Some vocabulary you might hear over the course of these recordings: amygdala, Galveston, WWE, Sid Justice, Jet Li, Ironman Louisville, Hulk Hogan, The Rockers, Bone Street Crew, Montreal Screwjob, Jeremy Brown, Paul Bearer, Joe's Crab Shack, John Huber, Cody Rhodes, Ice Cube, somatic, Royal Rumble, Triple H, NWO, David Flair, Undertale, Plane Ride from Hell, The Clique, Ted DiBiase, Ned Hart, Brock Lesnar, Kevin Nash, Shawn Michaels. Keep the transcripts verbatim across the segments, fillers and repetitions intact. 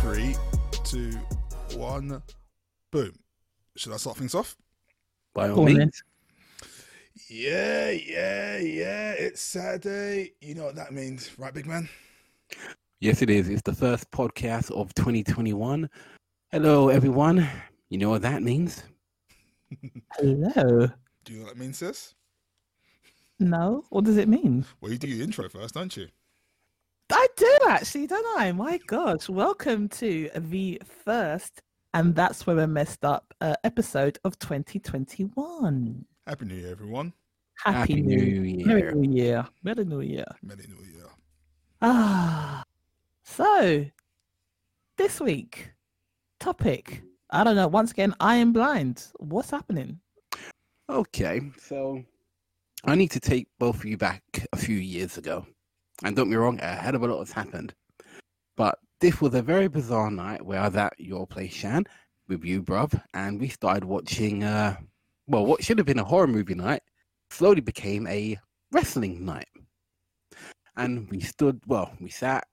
Three, two, one, boom. Should I start things off? By all means. Yeah, yeah, yeah. It's Saturday. You know what that means, right, big man? Yes, it is. It's the first podcast of twenty twenty-one. Hello, everyone. You know what that means? Hello. Do you know what that means, sis? No. What does it mean? Well, you do the intro first, don't you? I do actually, don't I? My gosh. Welcome to the first, and that's where I messed up, uh, episode of twenty twenty-one. Happy New Year, everyone. Happy, Happy New, New Year. Merry New Year. Merry New Year. Merry New Year. Ah. So, this week, topic. I don't know. Once again, I am blind. What's happening? Okay. So, I need to take both of you back a few years ago. And don't be wrong, a hell of a lot has happened. But this was a very bizarre night where I was at your place, Shan, with you, bruv. And we started watching, uh, well, what should have been a horror movie night slowly became a wrestling night. And we stood, well, we sat,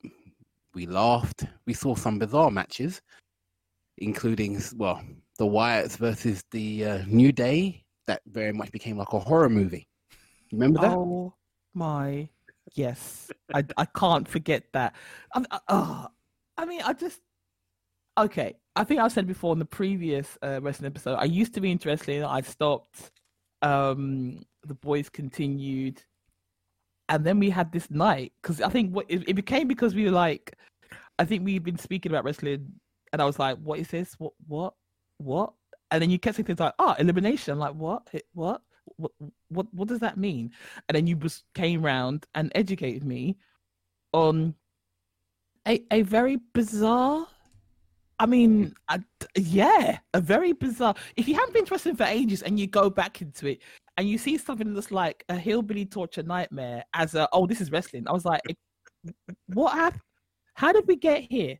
we laughed, we saw some bizarre matches, including, well, the Wyatts versus the uh, New Day. That very much became like a horror movie. Remember that? Oh, my... Yes, I, I can't forget that. I, I, oh, I mean, I just... Okay, I think I've said before in the previous uh, wrestling episode, I used to be into wrestling, I stopped, um, the boys continued, and then we had this night, because I think what it, it became because we were like, I think we'd been speaking about wrestling, and I was like, what is this? What? What? What? And then you kept saying things like, oh, elimination. I'm like, what? It, what? What, what what does that mean? And then you just came round and educated me on a a very bizarre, I mean, a, yeah, a very bizarre. If you haven't been wrestling for ages and you go back into it and you see something that's like a hillbilly torture nightmare as a, oh, this is wrestling. I was like, what happened? How did we get here?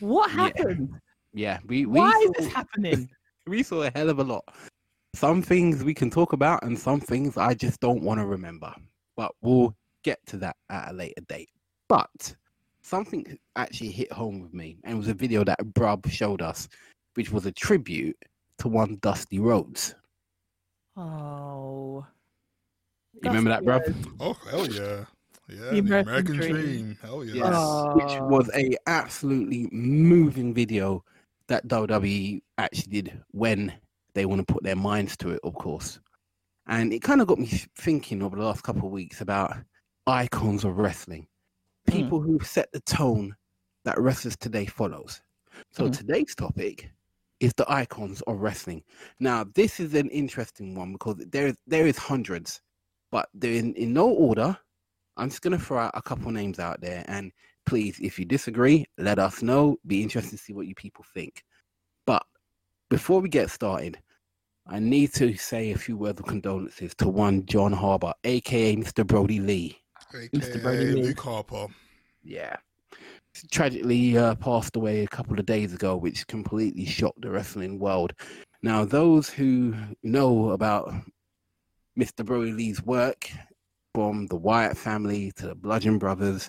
What happened? Yeah, yeah we, we why saw, is this happening? We saw a hell of a lot. Some things we can talk about and some things I just don't want to remember. But we'll get to that at a later date. But something actually hit home with me, and it was a video that Brub showed us, which was a tribute to one Dusty Rhodes. Oh. You remember that, Brub? Oh, hell yeah. Yeah, the American, American Dream. Dream. Hell yeah. Yes. Oh. Which was a absolutely moving video that W W E actually did when they want to put their minds to it, of course. And it kind of got me thinking over the last couple of weeks about icons of wrestling, people mm. who set the tone that wrestlers today follows. So mm. today's topic is the icons of wrestling. Now, this is an interesting one because there, there is hundreds, but they're in, in no order. I'm just going to throw out a couple names out there. And please, if you disagree, let us know. Be interested to see what you people think. Before we get started, I need to say a few words of condolences to one John Huber, a k a. Mister Brodie Lee. a k a. Luke Harper. Yeah. Tragically uh, passed away a couple of days ago, which completely shocked the wrestling world. Now, those who know about Mister Brodie Lee's work, from the Wyatt Family to the Bludgeon Brothers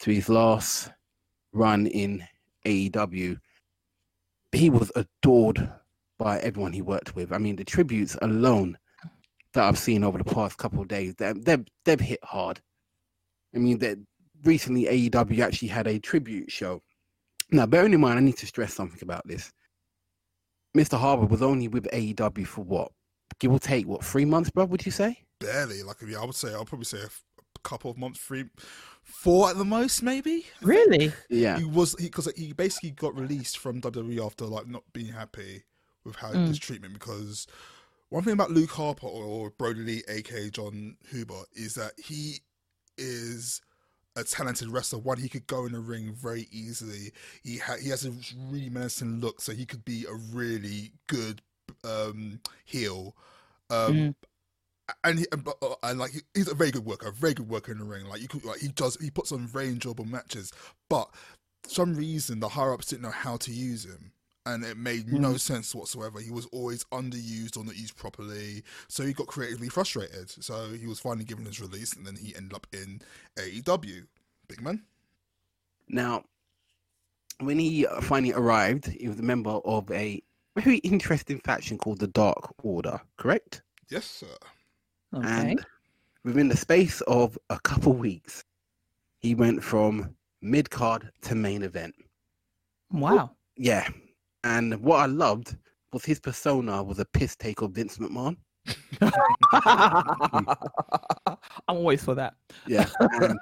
to his last run in A E W, he was adored by everyone he worked with. I mean, the tributes alone that I've seen over the past couple of days, they've, they've, they've hit hard. I mean, that recently A E W actually had a tribute show. Now, bearing in mind, I need to stress something about this. Mister Harbour was only with A E W for what? Give or take, what, three months, bro, would you say? Barely. Like, yeah, I would say, I'll probably say a, a couple of months, three, four at the most, maybe? Really? Yeah. He was, because he, he basically got released from W W E after, like, not being happy with how mm. this treatment, because one thing about Luke Harper or, or Brodie Lee, a k a. John Huber, is that he is a talented wrestler. One, he could go in a ring very easily. He, ha- he has a really menacing look, so he could be a really good um, heel. Um, mm. And he, and, and like he's a very good worker, a very good worker in the ring. Like you could, like he does, he puts on very enjoyable matches. But for some reason, the higher ups didn't know how to use him. And it made no mm. sense whatsoever. He was always underused or not used properly. So he got creatively frustrated. So he was finally given his release, and then he ended up in A E W. Big man. Now, when he finally arrived, he was a member of a very interesting faction called the Dark Order, correct? Yes, sir. Okay. And within the space of a couple weeks, he went from mid-card to main event. Wow. Oh, yeah. And what I loved was his persona was a piss take of Vince McMahon. I'm always for that. Yeah. And,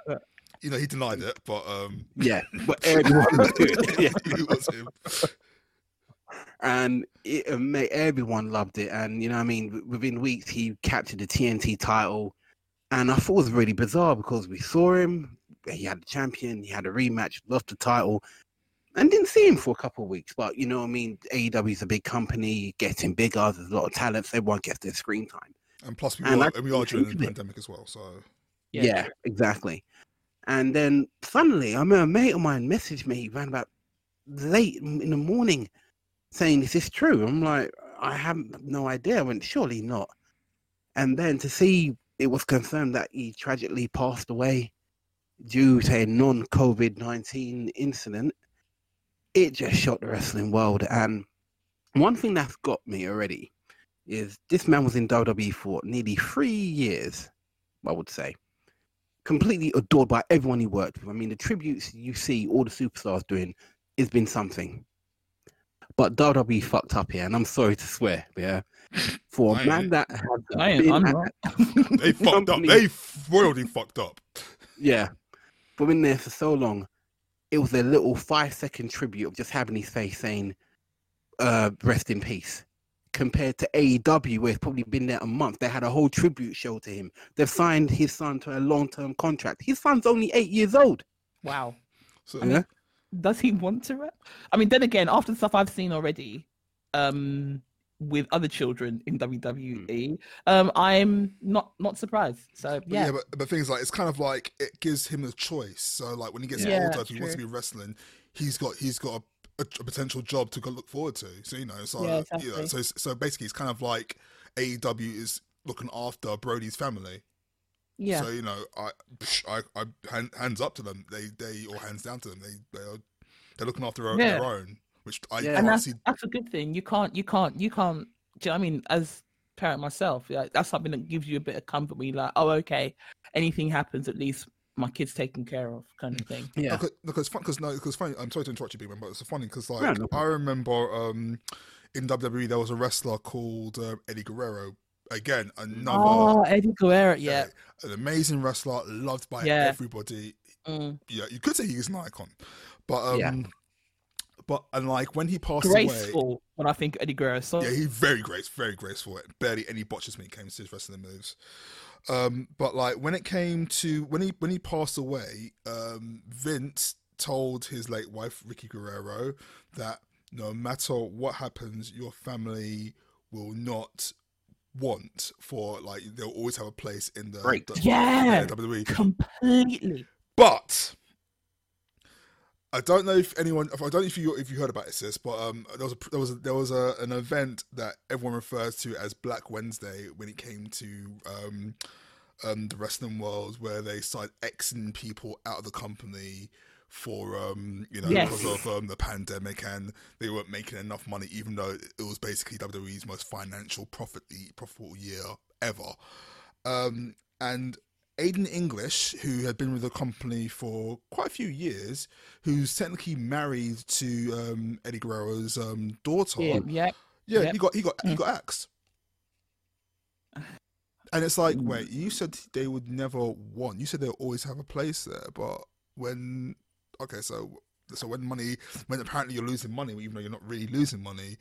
you know, he denied it, but... Um... Yeah, but everyone was it. Yeah. It was him. And it, everyone loved it. And, you know what I mean? Within weeks, he captured the T N T title. And I thought it was really bizarre because we saw him. He had the champion. He had a rematch, lost the title. And didn't see him for a couple of weeks, but you know what I mean? A E W is a big company, getting bigger, there's a lot of talents, everyone gets their screen time. And plus, we, and are, we are during the pandemic as well, so... Yeah. yeah, exactly. And then suddenly, I remember a mate of mine messaged me around about late in the morning saying, is this true? I'm like, I have no idea. I went, surely not. And then to see it was confirmed that he tragically passed away due to a non-COVID nineteen incident, it just shocked the wrestling world. And one thing that's got me already is this man was in W W E for nearly three years, I would say. Completely adored by everyone he worked with. I mean, the tributes you see all the superstars doing has been something. But W W E fucked up here, and I'm sorry to swear, yeah. For a man that had I been am, at that they fucked up. They royally fucked up. Yeah. But been there for so long. It was a little five-second tribute of just having his face saying, uh, rest in peace. Compared to A E W, where it's probably been there a month, they had a whole tribute show to him. They've signed his son to a long-term contract. His son's only eight years old. Wow. So, I mean, yeah. Does he want to rap? I mean, then again, after the stuff I've seen already um, with other children in W W E, mm. um, I'm not, not surprised. So, but yeah. yeah but, but things like, it's kind of like, it gives him a choice. So, like, when he gets yeah. older, if he wants to be wrestling, he's got he's got a, a, a potential job to go look forward to. So, you know, so, yeah, exactly. you know, so, so basically, it's kind of like A E W is looking after Brody's family. Yeah. So, you know, I, I, I hand, hands up to them. They, they, or hands down to them. They, they are, they're looking after their, yeah. their own, which I yeah. and that's, see. That's a good thing. You can't, you can't, you can't. Do you know what I mean? As a parent myself, yeah, that's something that gives you a bit of comfort. When you're like, oh, okay, anything happens, at least my kid's taken care of, kind of thing. Yeah. Look, look it's fun because no, because funny. I'm sorry to interrupt you, big man, but it's funny because like no, no. I remember um, in W W E there was a wrestler called uh, Eddie Guerrero. Again, another oh, Eddie Guerrero, yeah, uh, an amazing wrestler, loved by yeah. everybody. Mm. Yeah, you could say he was an icon, but um, yeah. but and like when he passed graceful, away, when I think Eddie Guerrero, so yeah, he very graceful, very graceful. Barely any botches when it came to his wrestling moves. Um, but like when it came to when he when he passed away, um, Vince told his late wife Ricky Guerrero that no matter what happens, your family will not want for, like, they'll always have a place in the, right. the yeah, W W E. Completely. But I don't know if anyone, I don't know if you if you heard about it, sis, but um, there was a, there was a, there was a, an event that everyone refers to as Black Wednesday when it came to um, um the wrestling world, where they started Xing people out of the company for um you know yes. because of um, the pandemic, and they weren't making enough money, even though it was basically W W E's most financial profit profitable year ever. Um, and Aiden English, who had been with the company for quite a few years, who's technically married to um, Eddie Guerrero's um, daughter. Yeah, yep, yeah, yep. he got he got mm. he got axed. And it's like, wait, you said they would never want. You said they'll always have a place there, but when okay, so so when money, when apparently you're losing money, even though you're not really losing money.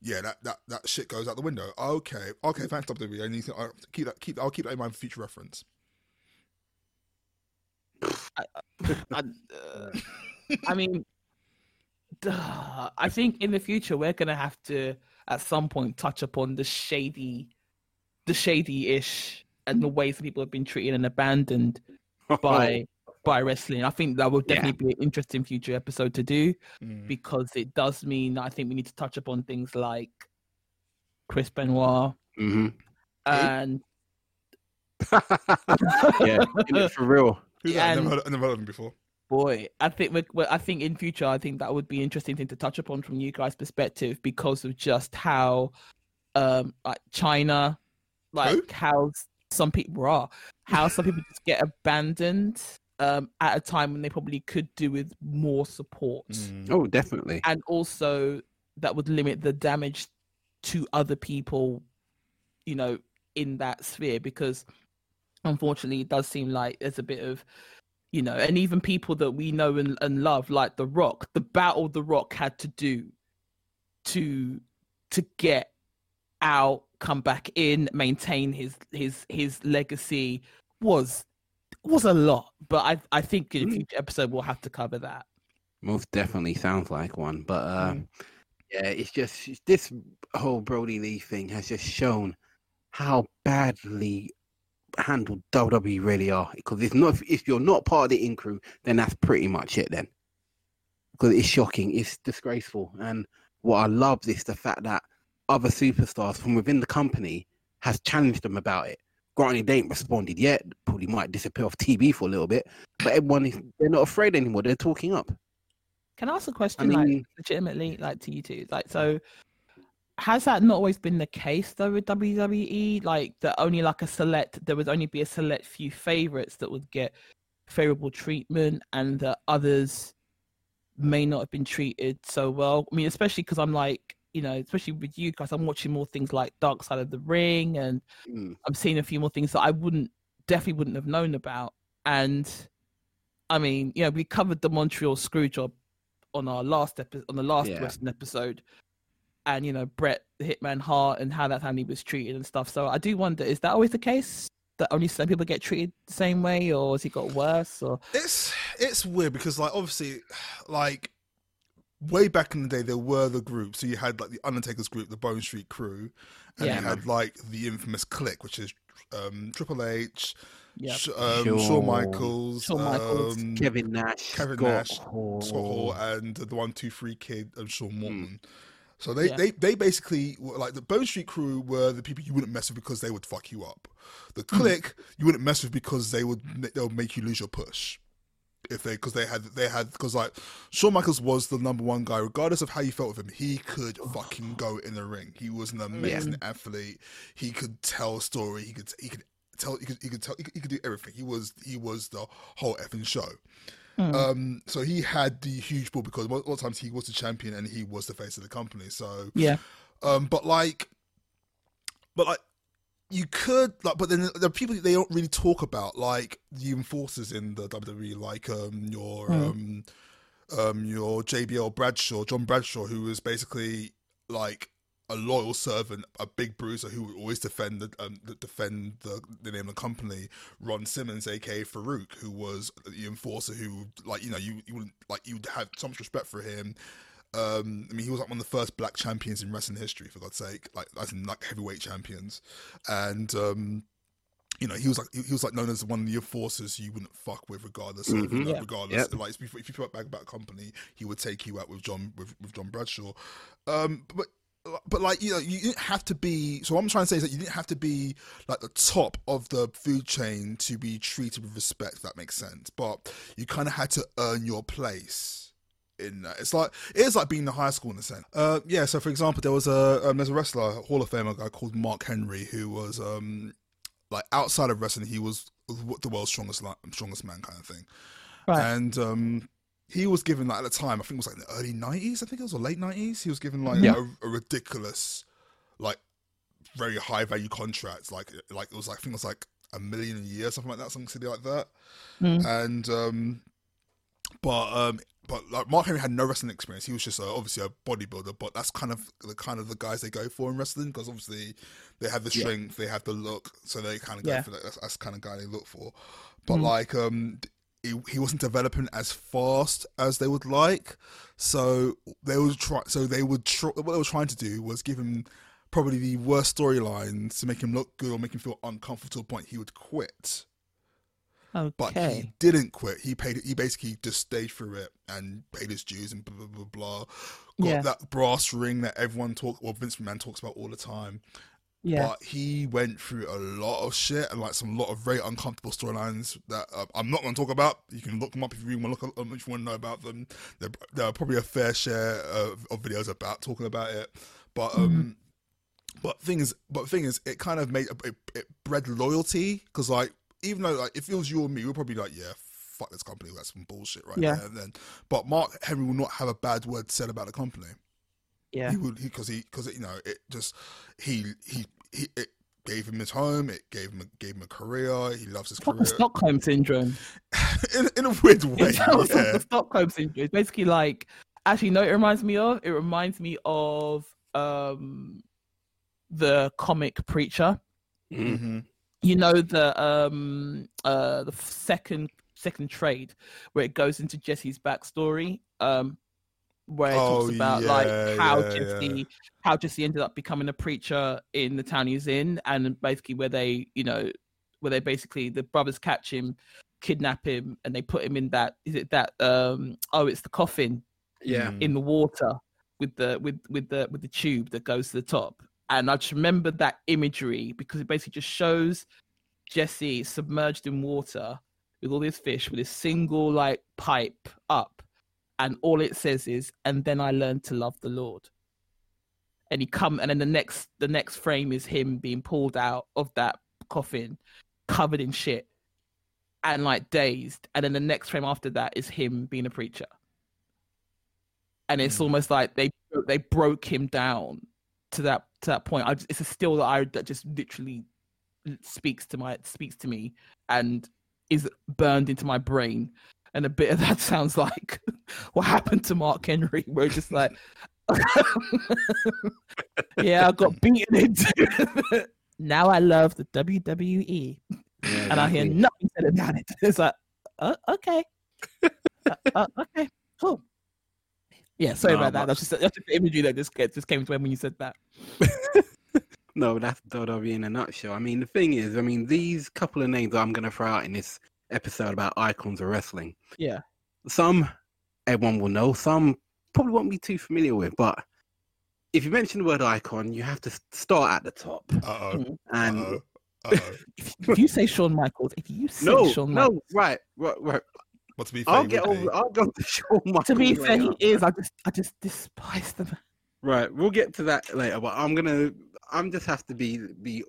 Yeah, that, that, that shit goes out the window. Okay, okay, thanks W W E. I need to I keep that keep I'll keep that in mind for future reference. I, I, uh, I mean, duh. I think in the future we're gonna have to at some point touch upon the shady, the shady-ish, and the ways people have been treated and abandoned by by wrestling. I think that will definitely yeah. be an interesting future episode to do mm. because it does mean I think we need to touch upon things like Chris Benoit mm-hmm. and yeah, it's for real. Yeah, I've never, never heard of him before. Boy, I think we're, well, I think in future, I think that would be an interesting thing to touch upon from you guys' perspective because of just how, um, like China, like Who? how some people are, how some people just get abandoned, um, at a time when they probably could do with more support. Mm. Oh, definitely. And also that would limit the damage to other people, you know, in that sphere because. Unfortunately, it does seem like there's a bit of, you know, and even people that we know and, and love, like The Rock, the battle The Rock had to do to to get out, come back in, maintain his his his legacy was was a lot. But I I think in a future episode we'll have to cover that. Most definitely sounds like one, but um, yeah, it's just this whole Brodie Lee thing has just shown how badly. Handle W W E really are because it's not if you're not part of the in crew, then that's pretty much it. Then because it's shocking, it's disgraceful, and what I love is the fact that other superstars from within the company has challenged them about it. Granted, they ain't responded yet; probably might disappear off T V for a little bit, but everyone is they're not afraid anymore. They're talking up. Can I ask a question, I mean, like legitimately, like to you two, like so? Has that not always been the case though with W W E? Like that only like a select, there would only be a select few favorites that would get favorable treatment and that others may not have been treated so well. I mean, especially because I'm like, you know, especially with you guys, I'm watching more things like Dark Side of the Ring and mm. I'm seeing a few more things that I wouldn't, definitely wouldn't have known about. And I mean, you know, we covered the Montreal Screwjob on our last episode, on the last yeah. Western episode. And, you know, Bret, the Hitman Hart, and how that family was treated and stuff. So I do wonder, is that always the case? That only some people get treated the same way, or has it got worse? Or It's it's weird because, like, obviously, like, way back in the day, there were the groups. So you had, like, the Undertaker's group, the Bone Street Crew, and yeah. you had, like, the infamous clique, which is um, Triple H, yep. um, sure. Shawn Michaels, Shawn Michaels um, Kevin Nash, Kevin Nash, Scott Hall, Scott Hall and the one two three Kid, and Sean Morton. Mm. So they, yeah. they, they basically, were like the Bone Street Crew were the people you wouldn't mess with because they would fuck you up. The clique, you wouldn't mess with because they would they would make you lose your push. If they, because they had, they had, because like Shawn Michaels was the number one guy, regardless of how you felt with him, he could fucking go in the ring. He was an amazing yeah. athlete. He could tell a story. He could, he could tell, he could, he could tell, he could, he could do everything. He was, he was the whole effing show. Mm. Um, so he had the huge ball because a lot of times he was the champion and he was the face of the company. So yeah, um, but like, but like, you could like, but then the people they don't really talk about like the enforcers in the W W E, like um your mm. um um your J B L Bradshaw, John Bradshaw, who was basically like a loyal servant, a big bruiser who would always defend the um, defend the, the name of the company. Ron Simmons, aka Farouk, who was the enforcer, who like you know you you wouldn't like you'd have so much respect for him. Um, I mean, he was like one of the first black champions in wrestling history, for God's sake, like as in like heavyweight champions, and um, you know, he was like he was like known as one of the enforcers you wouldn't fuck with, regardless, mm-hmm. of, you know, yeah. regardless. Yep. Like if you put back back company, he would take you out with John with, with John Bradshaw, um, but. But like, you know, you didn't have to be, so what I'm trying to say is that you didn't have to be like the top of the food chain to be treated with respect, if that makes sense. But you kind of had to earn your place in that. It's like, it is like being in high school in a sense. Uh, yeah, so for example, there was a, um, there's a wrestler, a Hall of Famer guy called Mark Henry, who was um, like outside of wrestling, he was the world's strongest, strongest man kind of thing. Right. And um he was given, like, at the time, I think it was, like, in the early nineties, I think it was, or late nineties, he was given, like, yeah. a, a ridiculous, like, very high-value contract. Like, like it was, like, I think it was, like, a million a year, something like that, something silly like that. Mm. And, um, but, um, but, like, Mark Henry had no wrestling experience. He was just, uh, obviously, a bodybuilder, but that's kind of the kind of the guys they go for in wrestling, because, obviously, they have the strength, yeah. they have the look, so they kind of go yeah. for that. That's, that's the kind of guy they look for. But, mm. like, um... He, he wasn't developing as fast as they would like, so they would try. So they would tr- what they were trying to do was give him probably the worst storylines to make him look good or make him feel uncomfortable to a point he would quit. Okay. But he didn't quit. He paid. He basically just stayed through it and paid his dues and blah blah blah. blah. Got yeah. that brass ring that everyone talk or Vince McMahon talks about all the time. Yeah. But he went through a lot of shit and like some lot of very uncomfortable storylines that uh, I'm not going to talk about. You can look them up if you really want to look up, if you want to know about them. There, there are probably a fair share of, of videos about talking about it. But um, mm-hmm. but things, but thing is, it kind of made it, it bred loyalty, because like even though like if it was you or me, we're probably like yeah. fuck this company, that's some bullshit right yeah. there and then. But Mark Henry will not have a bad word said about the company. Yeah, he would because he because you know it just he he he it gave him his home, it gave him gave him a career. He loves his it's career. Like the Stockholm syndrome, in in a weird way. It sounds yeah. like the Stockholm syndrome. It's basically like actually no, it reminds me of it reminds me of um the comic Preacher. Mm-hmm. You know the um uh the second second trade where it goes into Jesse's backstory. Um. Where it oh, talks about yeah, like how yeah, Jesse yeah. how Jesse ended up becoming a preacher in the town he's in, and basically where they you know where they basically the brothers catch him, kidnap him, and they put him in that is it that um oh it's the coffin yeah in the water with the with with the with the tube that goes to the top. And I just remember that imagery because it basically just shows Jesse submerged in water with all these fish with this single like pipe up. And all it says is, and then I learned to love the Lord. And he come, and then the next, the next frame is him being pulled out of that coffin, covered in shit, and like dazed. And then the next frame after that is him being a preacher. And it's mm. almost like they they broke him down to that to that point. I just, it's a still that I that just literally speaks to my speaks to me and is burned into my brain. And a bit of that sounds like what happened to Mark Henry. We're just like, yeah, I got beaten into. Now I love the W W E, yeah, and I hear cool. nothing said about it. It's like, oh, okay, uh, uh, okay, cool. Yeah, sorry no, about that. That's just that's just the imagery that just just came to me when you said that. No, that's W W E in a nutshell. I mean, the thing is, I mean, these couple of names I'm going to throw out in this episode about icons of wrestling. Yeah. Some everyone will know, some probably won't be too familiar with, but if you mention the word icon, you have to start at the top. Uh-oh. And Uh-oh. Uh-oh. If, if you say Shawn Michaels, if you say no, Shawn Michaels. No, right, right, right. Well, to be fair, I'll get over, I'll go to Shawn Michaels. To be fair, he is. I just I just despise the man. Right, we'll get to that later, but I'm gonna I'm just have to be be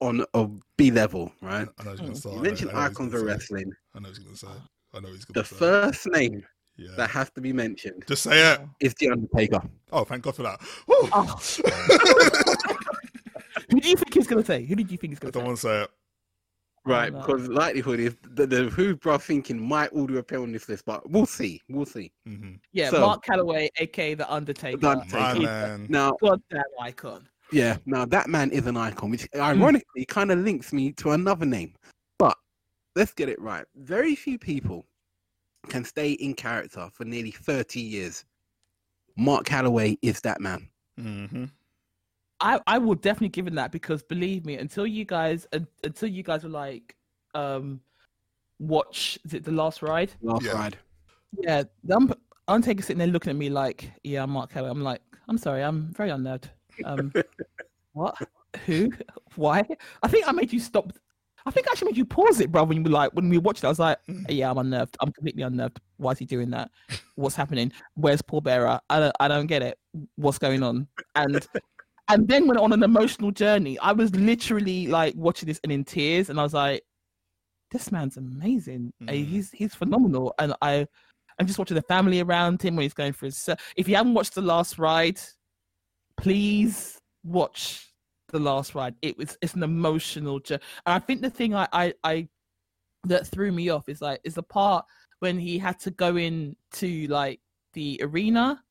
on a B level, right? I know he's gonna say. You mentioned icons of wrestling. I know he's gonna say. I know he's gonna say. The first name yeah. that has to be mentioned. Just say it. Is the Undertaker. Oh, thank God for that. Oh. Who do you think he's gonna say? Who did you think he's gonna say? I don't say? want to say it. Right, oh, no. Because likelihood is the, the who bruv thinking might all do appear on this list, but we'll see. We'll see. Mm-hmm. Yeah, so, Mark Calloway, aka the Undertaker. The Undertaker. Now, goddamn icon. Yeah, now that man is an icon, which ironically mm. kind of links me to another name. But let's get it right. Very few people can stay in character for nearly thirty years. Mark Calloway is that man. Mm-hmm. I, I will definitely give him that, because believe me, until you guys uh, until you guys were like, um, watch, is it The Last Ride? Last yeah. Ride. Yeah, I'm, I'm taking sitting there looking at me like, yeah, I'm Mark Calloway. I'm like, I'm sorry, I'm very unnerved. Um, what? Who? Why? I think I made you stop. I think I actually made you pause it, bro. When you were like, when we watched it, I was like, yeah, I'm unnerved. I'm completely unnerved. Why is he doing that? What's happening? Where's Paul Bearer? I don't, I don't get it. What's going on? And and then went on an emotional journey. I was literally like watching this and in tears, and I was like, this man's amazing. Mm. He's he's phenomenal. And I, I'm just watching the family around him when he's going for his. If you haven't watched The Last Ride, please watch The Last Ride. It was it's an emotional journey. And I think the thing I, I I that threw me off is like is the part when he had to go in to like the arena,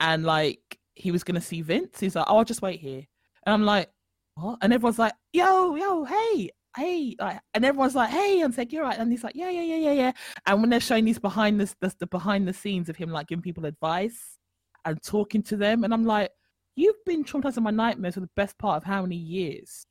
and like he was gonna see Vince. He's like, oh, I'll just wait here. And I'm like, what? And everyone's like, yo, yo, hey, hey, like, and everyone's like, hey, and it's like, you're right. And he's like, yeah, yeah, yeah, yeah, yeah. And when they're showing these behind this the, the behind the scenes of him like giving people advice and talking to them, and I'm like, you've been traumatized in my nightmares for the best part of how many years?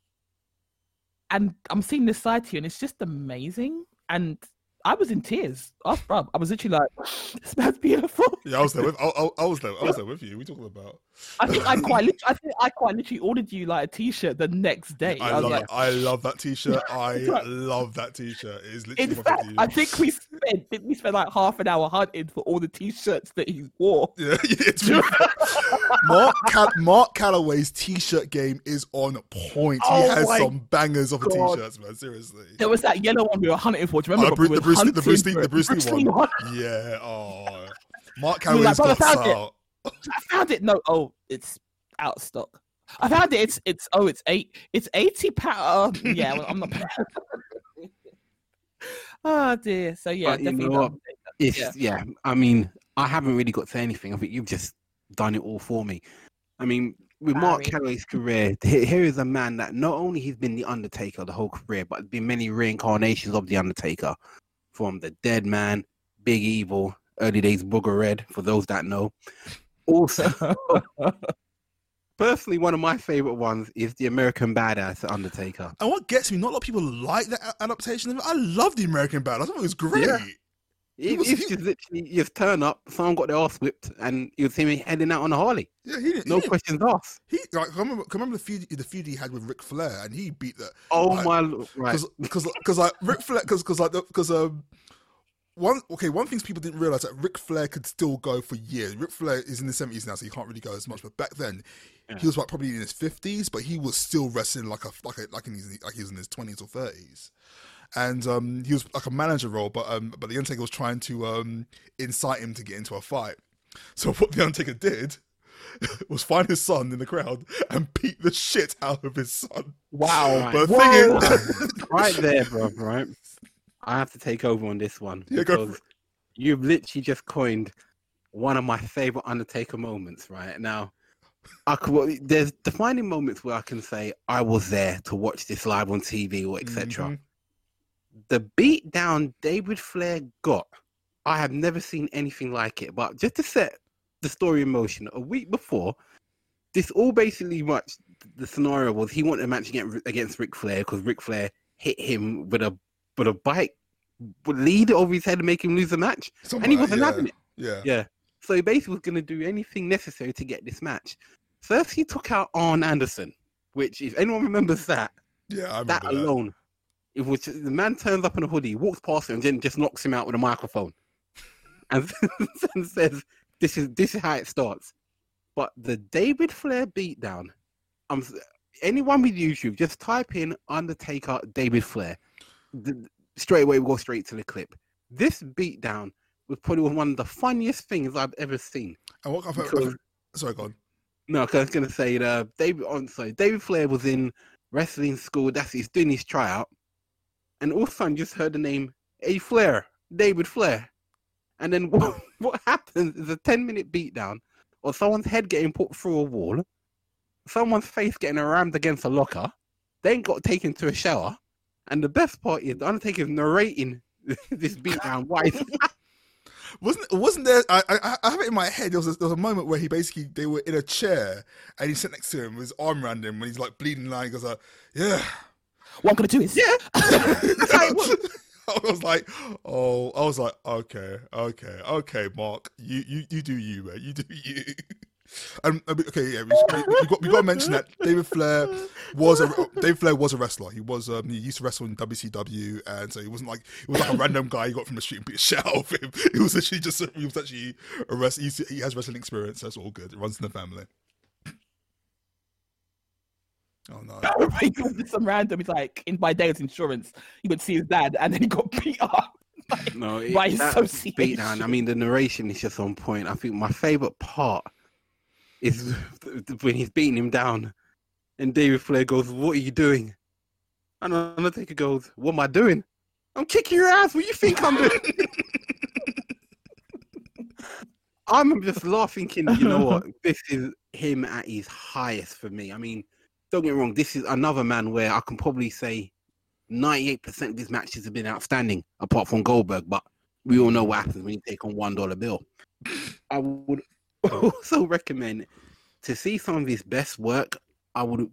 And I'm seeing this side to you, and it's just amazing. And I was in tears. Oh, bro, I was literally like, this man's beautiful. Yeah, I was there with, I, I, I was there, I was there with you. What are we talking about? I think I quite literally, I think I quite literally ordered you like a t-shirt the next day. I, I love like, that. I love that t-shirt. I love that t-shirt. It is literally in fact, I think we spent, we spent like half an hour hunting for all the t-shirts that he wore. Yeah, it's really Mark, Cal- Mark Calloway's t-shirt game is on point. Oh, he has some bangers of the t-shirts, man. Seriously, there was that yellow one we were hunting for. Do you remember? Oh, the, we the, Bruce, the Bruce Lee, the Bruce Lee, Bruce Lee one. one. Yeah. Oh, Mark Calloway's like, got out. It. I found it. No, oh, it's out of stock. I found it. It's it's oh, it's eight. It's eighty pounds. Oh, yeah, well, I'm not. Oh dear. So yeah, but definitely. You know, it's, yeah. yeah, I mean, I haven't really got to say anything. I think you've just done it all for me. I mean, with Mark Calloway's career, here is a man that not only he's been the Undertaker the whole career, but there's been many reincarnations of the Undertaker, from the Dead Man, Big Evil, early days Booger Red, for those that know. Also, personally, one of my favorite ones is the American Badass Undertaker. And what gets me, not a lot of people like that adaptation. I love the American Badass. I thought it was great. Yeah. It, was, it's he, just literally, you just turn up, someone got their ass whipped, and you see me heading out on a Harley. Yeah, he didn't. No he didn't, questions asked. He, like, I remember, I remember the feud, the feud he had with Ric Flair, and he beat that. Oh like, my, right? Because, because, like Ric Flair, because, because, like, because, um, one, okay, one thing people didn't realize that like, Ric Flair could still go for years. Ric Flair is in the seventies now, so he can't really go as much. But back then, yeah. he was like probably in his fifties, but he was still wrestling like a like a, like in his, like he was in his twenties or thirties. And um, he was like a manager role, but um, but the Undertaker was trying to um, incite him to get into a fight. So what the Undertaker did was find his son in the crowd and beat the shit out of his son. Wow! But right. The thing is... right there, bro. Right, I have to take over on this one yeah, because you've literally just coined one of my favorite Undertaker moments. Right now, I could, there's defining moments where I can say I was there to watch this live on T V or et cetera. The beatdown David Flair got, I have never seen anything like it. But just to set the story in motion, a week before, this all basically much the scenario was he wanted a match against Ric Flair because Ric Flair hit him with a with a bike, would lead it over his head and make him lose the match. Somewhere, and he wasn't yeah, having it. Yeah. yeah. So he basically was going to do anything necessary to get this match. First, he took out Arn Anderson, which if anyone remembers that, yeah, I remember that alone. That. It was just, the man turns up in a hoodie, walks past him, and then just knocks him out with a microphone, and, and says, "This is this is how it starts." But the David Flair beatdown. Um, anyone with YouTube, just type in Undertaker David Flair. The, straight away, we go straight to the clip. This beatdown was probably one of the funniest things I've ever seen. And what, I've, because, I've, sorry, go on. No, because I was going to say, uh, David. Oh, sorry, David Flair was in wrestling school. That's he's doing his tryout. And all of a sudden, just heard the name A Flair, David Flair. And then what, what happens is a ten-minute beatdown or someone's head getting put through a wall, someone's face getting rammed against a locker, then got taken to a shower. And the best part is the Undertaker is narrating this beatdown. Why? Wasn't wasn't there? I, I I have it in my head. There was a, there was a moment where he basically they were in a chair and he sat next to him with his arm around him when he's like bleeding. Line he goes like, yeah. What I'm gonna do is yeah. I, I was like, oh, I was like, okay, okay, okay, Mark, you you you do you, man, you do you. And okay, yeah, we, we, we got we got to mention that David Flair was a David Flair was a wrestler. He was um, he used to wrestle in W C W, and so he wasn't like he was like a random guy you got from the street and beat the shit out of him. He was actually just he was actually a wrestler. He has wrestling experience. That's all good. It runs in the family. Oh no! Some random. He's like in my dad's insurance. He would see his dad, and then he got beat up. Like, no, it, by association. Beat down. I mean, the narration is just on point. I think my favorite part is when he's beating him down and David Flair goes, what are you doing? And Undertaker goes, what am I doing? I'm kicking your ass. What do you think I'm doing? I'm just laughing, thinking, you know what? This is him at his highest for me. I mean, don't get me wrong. This is another man where I can probably say ninety-eight percent of his matches have been outstanding, apart from Goldberg. But we all know what happens when you take on one dollar bill. I would... also recommend to see some of his best work. I would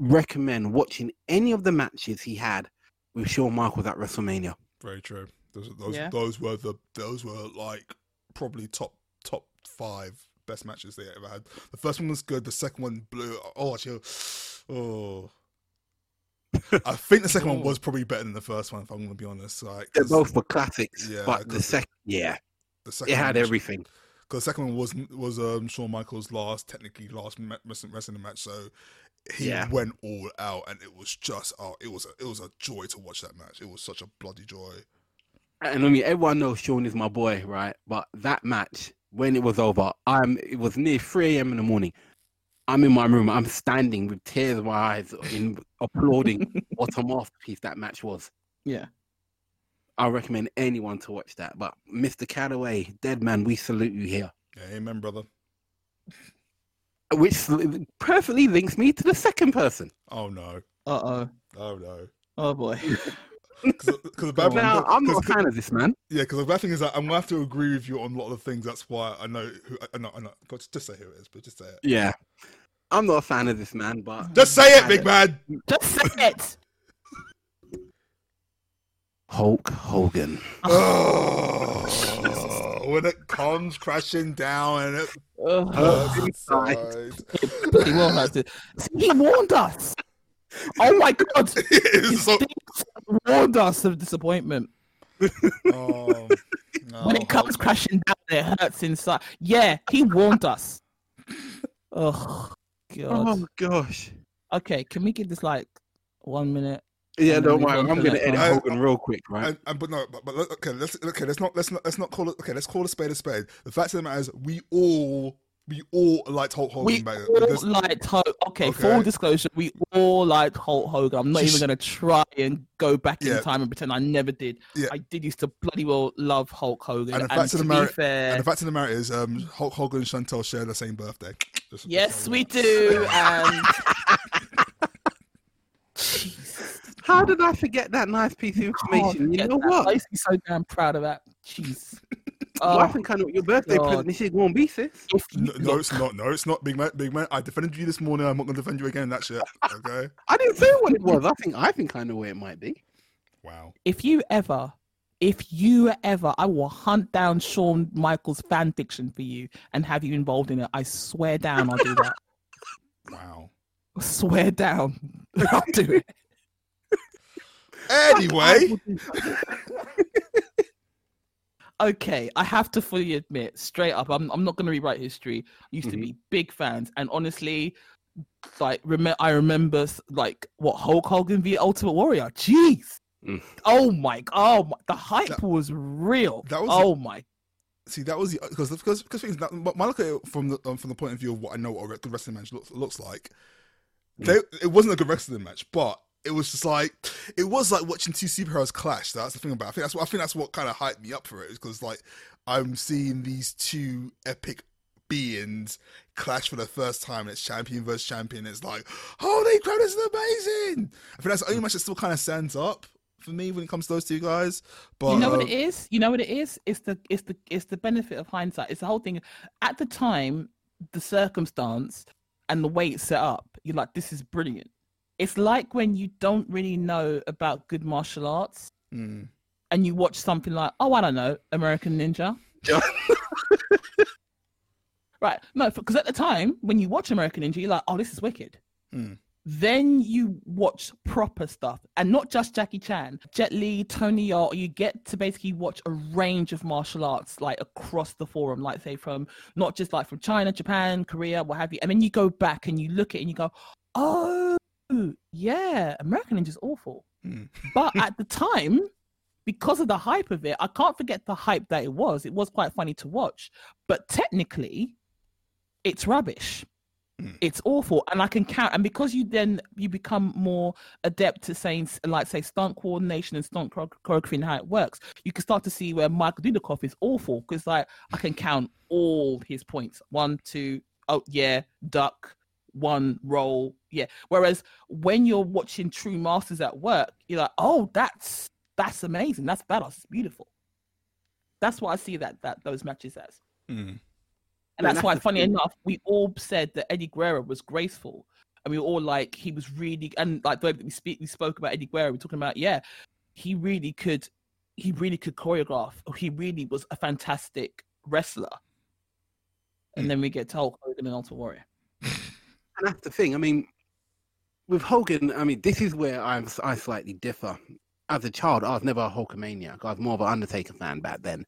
recommend watching any of the matches he had with Shawn Michaels at WrestleMania. Very true. Those those, yeah. those were the those were like probably top top five best matches they ever had. The first one was good. The second one blew. Oh, actually, oh. I think the second one was probably better than the first one. If I'm going to be honest, like they both were classics. Yeah, but the second, yeah, the second it had match, everything. Because the second one was was um, Shawn Michaels' last, technically last wrestling match, so he yeah. went all out, and it was just oh, it was a, it was a joy to watch that match. It was such a bloody joy. And I mean, everyone knows Shawn is my boy, right? But that match, when it was over, I'm it was near three a.m. in the morning. I'm in my room. I'm standing with tears in my eyes, in applauding what a masterpiece that match was. Yeah. I recommend anyone to watch that. But Mister Calloway, dead man, we salute you here. Yeah, amen, brother. Which perfectly links me to the second person. Oh, no. Uh-oh. Oh, no. Oh, boy. Cause, cause bad now, thing, I'm not a fan of this, man. Yeah, because the bad thing is that I'm going to have to agree with you on a lot of things. That's why I know... Who, I know, I know. God, just say who it is, but just say it. Yeah. I'm not a fan of this, man, but... Just say it, big man! Just say it! Hulk Hogan. Oh, when it comes crashing down and it hurts inside. It will hurt it. He warned us. Oh my God. He so... warned us of disappointment. Oh, no, when it comes Hulk. crashing down and it hurts inside. Yeah, he warned us. Oh, God. Oh, gosh. Okay, can we give this like one minute? Yeah, don't worry. I'm gonna edit Hogan real quick, right? And, and, but no, but, but okay, let's okay, let's not let's not let's not call it okay. Let's call a spade a spade. The fact of the matter is, we all we all liked Hulk Hogan. We back all it. liked Hulk. Okay, okay, full disclosure, we all liked Hulk Hogan. I'm not even gonna try and go back yeah. in time and pretend I never did. Yeah. I did used to bloody well love Hulk Hogan. And the fact and of the matter, fair... and the fact of the matter is, um, Hulk Hogan and Chantel share the same birthday. Just, yes, just we do. And... How did I forget that nice piece of information? You know that. What? I used to be so damn proud of that. Jeez. Oh, well, I think I know what your birthday present this year going to be, sis. No, no, it's not. No, it's not, big man. Big man, I defended you this morning. I'm not going to defend you again. That shit. Okay. I didn't say what it was. I think I think I know where it might be. Wow. If you ever, if you ever, I will hunt down Shawn Michaels fan fiction for you and have you involved in it. I swear down, I'll do that. Wow. I swear down, I'll do it. Anyway. Okay, I have to fully admit, straight up, I'm I'm not going to rewrite history. I used mm-hmm. to be big fans, and honestly, like, rem- I remember, like, what, Hulk Hogan v Ultimate Warrior. Jeez. Mm. Oh, my God. Oh, the hype that, was real. That was oh, the, my. See, that was, because because things, that, my look at it from the, um, from the point of view of what I know what a good wrestling match looks, looks like, mm. they, it wasn't a good wrestling match, but it was just like, it was like watching two superheroes clash. That's the thing about it. I think that's what I think that's what kind of hyped me up for it, is because like I'm seeing these two epic beings clash for the first time, and it's champion versus champion. It's like, holy crap, this is amazing! I think that's the only match that still kind of stands up. for me when it comes to those two guys. But you know what uh, it is? You know what it is? It's the it's the it's the benefit of hindsight. It's the whole thing. At the time, the circumstance and the way it's set up, you're like, this is brilliant. It's like when you don't really know about good martial arts mm. and you watch something like, oh, I don't know, American Ninja. Yeah. Right. No, because at the time, when you watch American Ninja, you're like, oh, this is wicked. Mm. Then you watch proper stuff, and not just Jackie Chan, Jet Li, Tony Yao. You get to basically watch a range of martial arts, like across the forum, like say from not just like from China, Japan, Korea, what have you. And then you go back and you look at it and you go, oh, yeah, American Ninja's awful. Mm. But at the time, because of the hype of it, I can't forget the hype that it was. It was quite funny to watch, but technically, it's rubbish. It's awful, and I can count. And because you then you become more adept at saying, like, say, stunt coordination and stunt choreography and how it works, you can start to see where Michael Dudikoff is awful, because like I can count all his points: one, two, oh yeah, duck, one, roll, yeah. Whereas when you're watching true masters at work, you're like, oh, that's that's amazing, that's badass, it's beautiful. That's what I see that that those matches as. Mm. And that's, that's why, funny thing. enough, we all said that Eddie Guerrero was graceful. And we were all like, he was really, and like the way that we, speak, we spoke about Eddie Guerrero, we're talking about, yeah, he really could, he really could choreograph. Or he really was a fantastic wrestler. And mm. then we get to Hulk Hogan and Ultimate Warrior. And that's the thing. I mean, with Hogan, I mean, this is where I'm, I slightly differ. As a child, I was never a Hulkamaniac. I was more of an Undertaker fan back then.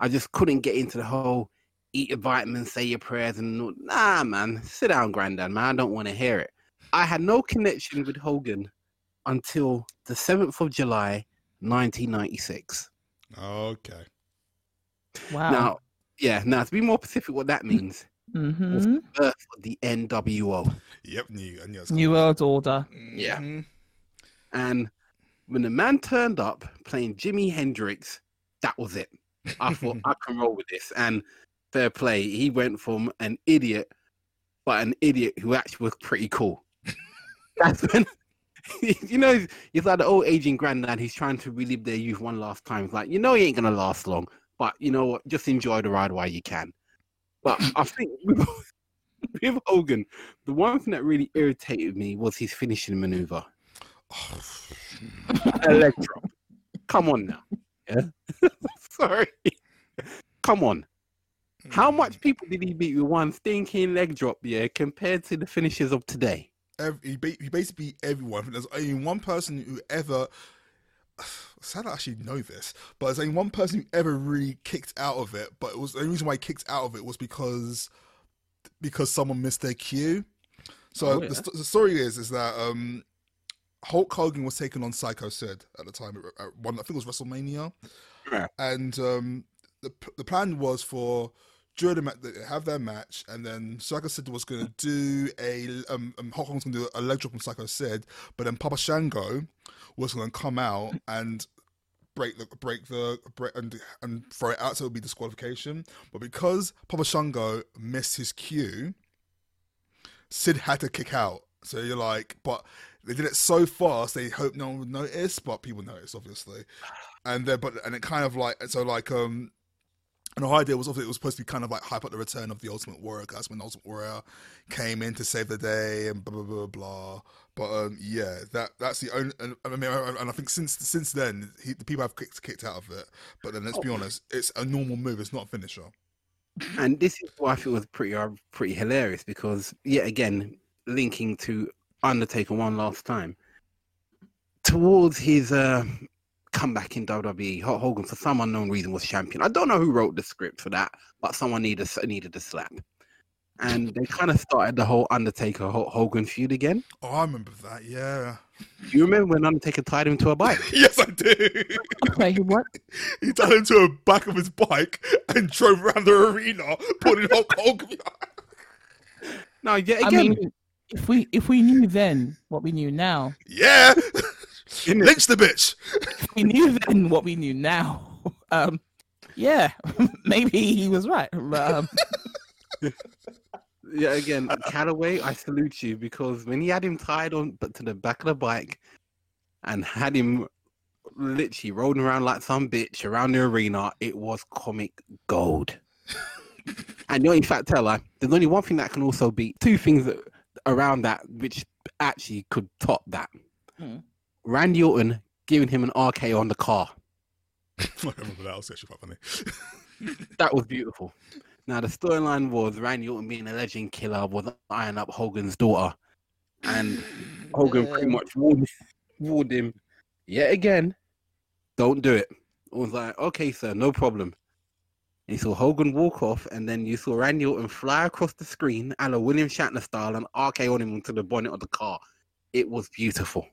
I just couldn't get into the whole eat your vitamins, say your prayers, and nah, man, sit down, granddad, man. I don't want to hear it. I had no connection with Hogan until the seventh of July, nineteen ninety-six. Okay. Wow. Now, yeah, now to be more specific, what that means, mm-hmm. was the birth of the N W O. Yep, New, New World Order. Yeah. Mm-hmm. And when the man turned up playing Jimi Hendrix, that was it. I thought, I can roll with this. And fair play. He went from an idiot, but an idiot who actually was pretty cool. That's when, you know, it's like the old aging granddad who's trying to relive their youth one last time. It's like, you know, he ain't going to last long, but you know what? Just enjoy the ride while you can. But I think with, with Hogan, the one thing that really irritated me was his finishing maneuver. A leg drop. Come on now. Yeah. Sorry. Come on. How much people did he beat with one stinking leg drop, yeah, compared to the finishes of today? Every, he, ba- he basically beat everyone. There's only one person who ever... sad I actually know this, but there's only one person who ever really kicked out of it, but it was the reason why he kicked out of it was because because someone missed their cue. So oh, yeah. the, st- the story is is that um, Hulk Hogan was taking on Psycho Sid at the time. At, at one, I think it was WrestleMania. Yeah. And um, the the plan was for... during the match, they have their match, and then Psycho Sid was going to do a um, um Hulk Hogan's going to do a leg drop on Psycho Sid, but then Papa Shango was going to come out and break the break the break and and throw it out, so it would be disqualification. But because Papa Shango missed his cue, Sid had to kick out. So you're like, but they did it so fast, they hoped no one would notice, but people noticed obviously, and then but and it kind of like so like um. And the whole idea was obviously it was supposed to be kind of like hype up the return of the Ultimate Warrior. That's when the Ultimate Warrior came in to save the day and blah, blah, blah, blah. But um, yeah, that that's the only... And, I mean, and I think since since then, he, the people have kicked, kicked out of it. But then let's oh. be honest, it's a normal move. It's not a finisher. And this is why I feel it was pretty, uh, pretty hilarious because, yet again, linking to Undertaker one last time, towards his... Uh, come back in W W E, Hogan for some unknown reason was champion. I don't know who wrote the script for that, but someone needed needed a slap, and they kind of started the whole Undertaker Hogan feud again. Oh, I remember that. Yeah. Do you remember when Undertaker tied him to a bike? Yes, I do. Okay, what? He tied him to the back of his bike and drove around the arena, putting Hulk Hogan. No, yeah, again. I mean, if we if we knew then what we knew now. Yeah. Lynch the bitch. We knew then what we knew now. Um, yeah, maybe he was right. Um... yeah, again, Calloway, I salute you because when he had him tied on but to the back of the bike and had him literally rolling around like some bitch around the arena. It was comic gold. And the only fact teller, there's only one thing that can also beat two things that, around that, which actually could top that. Hmm. Randy Orton giving him an R K O on the car. I remember that. I was actually quite funny. That was beautiful. Now, the storyline was Randy Orton being a legend killer was eyeing up Hogan's daughter. And Hogan pretty much warned, warned him, yet again, don't do it. I was like, okay, sir, no problem. And you saw Hogan walk off, and then you saw Randy Orton fly across the screen a la William Shatner style and R K O on him onto the bonnet of the car. It was beautiful.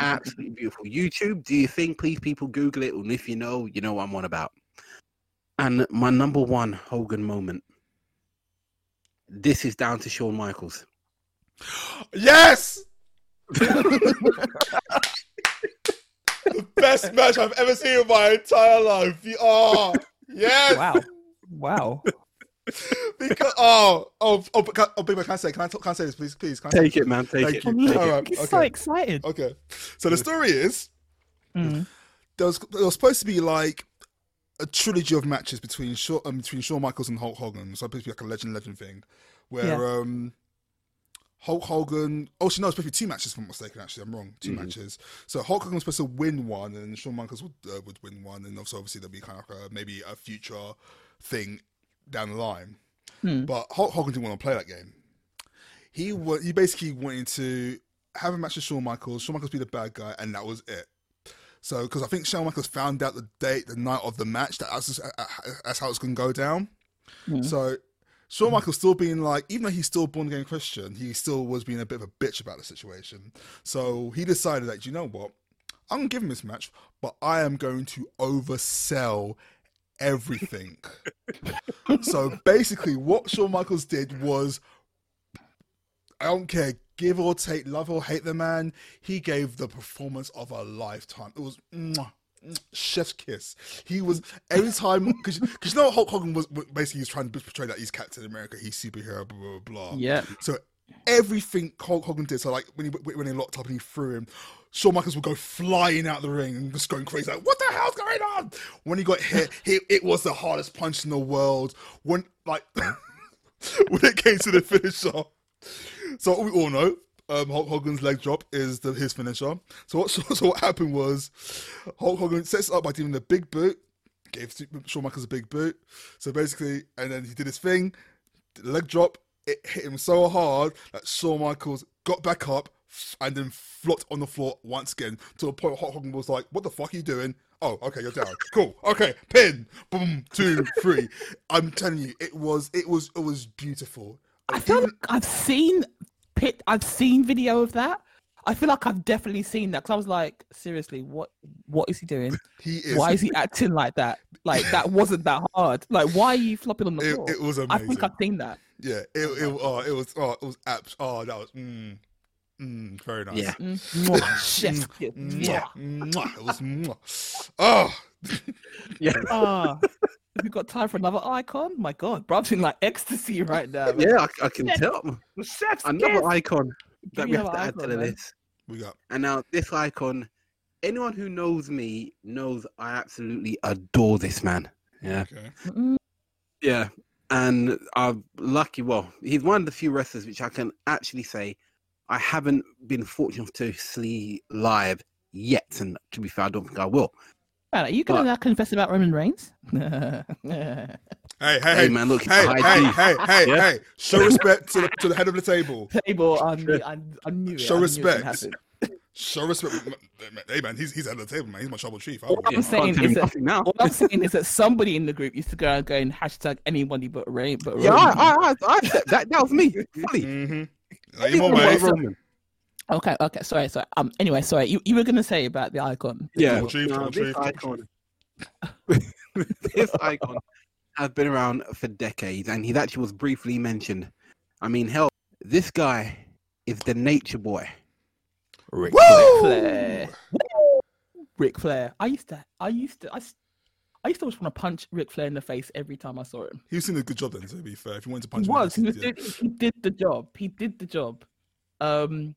Absolutely beautiful. YouTube, do you think? Please, people, Google it. And if you know, you know what I'm on about. And my number one Hogan moment. This is down to Shawn Michaels. Yes! The best match I've ever seen in my entire life. Oh, yes! Wow. Wow. Because oh oh oh, can, oh Big Man, can I say can I talk, can I say this please please can I take it man take Thank it. You. Take All right, He's okay. so excited. Okay, so the story is mm. there was there was supposed to be like a trilogy of matches between Shawn um, between Shawn Michaels and Hulk Hogan. So it's supposed to be like a legend legend thing where yeah. um Hulk Hogan oh so no it's supposed to be two matches if I'm not mistaken actually I'm wrong two mm. matches. So Hulk Hogan was supposed to win one and Shawn Michaels would uh, would win one, and also obviously there'd be kind of like a, maybe a future thing down the line. Hmm. But Hulk Hogan didn't want to play that game. He wa- he basically wanted to have a match with Shawn Michaels. Shawn Michaels be the bad guy, and that was it. So, because I think Shawn Michaels found out the date, the night of the match, that that's, just, uh, that's how it's going to go down. Yeah. So, Shawn hmm. Michaels still being like, even though he's still born again Christian, he still was being a bit of a bitch about the situation. So, he decided that, like, you know what? I'm going to give him this match, but I am going to oversell everything. So basically what Shawn Michaels did was, I don't care, give or take, love or hate the man, he gave the performance of a lifetime. It was mwah, mwah, chef's kiss. He was every time, because you know Hulk Hogan was basically, he's trying to portray that he's Captain America, he's superhero, blah blah blah. Yeah. So everything Hulk Hogan did, so like when he when he locked up and he threw him, Shawn Michaels would go flying out the ring and just going crazy, like, what the hell's going on? When he got hit, he, it was the hardest punch in the world. When like when it came to the finisher, so we all know um, Hulk Hogan's leg drop is the, his finisher. So what so, so what happened was Hulk Hogan sets it up by doing the big boot, gave Shawn Michaels a big boot. So basically, and then he did his thing, did the leg drop. It hit him so hard that Shawn Michaels got back up and then flopped on the floor once again, to the point where Hulk Hogan was like, what the fuck are you doing? Oh, okay, you're down. Cool. Okay, pin. Boom, two, three. I'm telling you, it was it was it was beautiful. I feel Even... like I've seen pit I've seen video of that. I feel like I've definitely seen that, because I was like, seriously, what what is he doing? He is. Why is he acting like that? Like, that wasn't that hard. Like, why are you flopping on the it, floor? It was amazing. I think I've seen that. Yeah, it it, oh, it was oh, it was abs- oh that was mm, mm, very nice. Yeah, mm, mwah, mwah, mwah, it was mwah. Oh yeah. Oh, have you got time for another icon? My God, bro, I'm in like ecstasy right now. Man. Yeah, I, I can yes. tell. Chef's another guess. Icon that we have to add icon, to the list. We got. And now this icon, anyone who knows me knows I absolutely adore this man. Yeah. Okay. Mm-hmm. Yeah. And I'm lucky, well, he's one of the few wrestlers which I can actually say I haven't been fortunate to see live yet. And to be fair, I don't think I will. Well, are you going to confess about Roman Reigns? hey, hey, hey, hey, man, look, hey, hey, hey, hey, hey, yeah? hey, show respect to the, to the head of the table. Table, I knew, I, I knew it. Show I knew respect. It Show respect. Hey, man, he's he's at the table, man. He's my trouble chief. All I'm, saying is that, now. all I'm saying is that somebody in the group used to go out going hashtag anybody but Ray. But yeah, I, I, I, I, that, that was me. Mm-hmm. Like, on, mate. So, okay, okay. Sorry, sorry. Um. Anyway, sorry. You, you were gonna say about the icon. Yeah. Trouble chief, trouble chief, icon. This icon has been around for decades, and he actually was briefly mentioned. I mean, hell, this guy is the Nature Boy. Ric Flair. Ric Flair. I used to, I used to, I, I used to always want to punch Ric Flair in the face every time I saw him. He was doing a good job then, to be fair. If you wanted to punch he him, was, in the face, he was. Yeah. He did the job. He did the job. Um,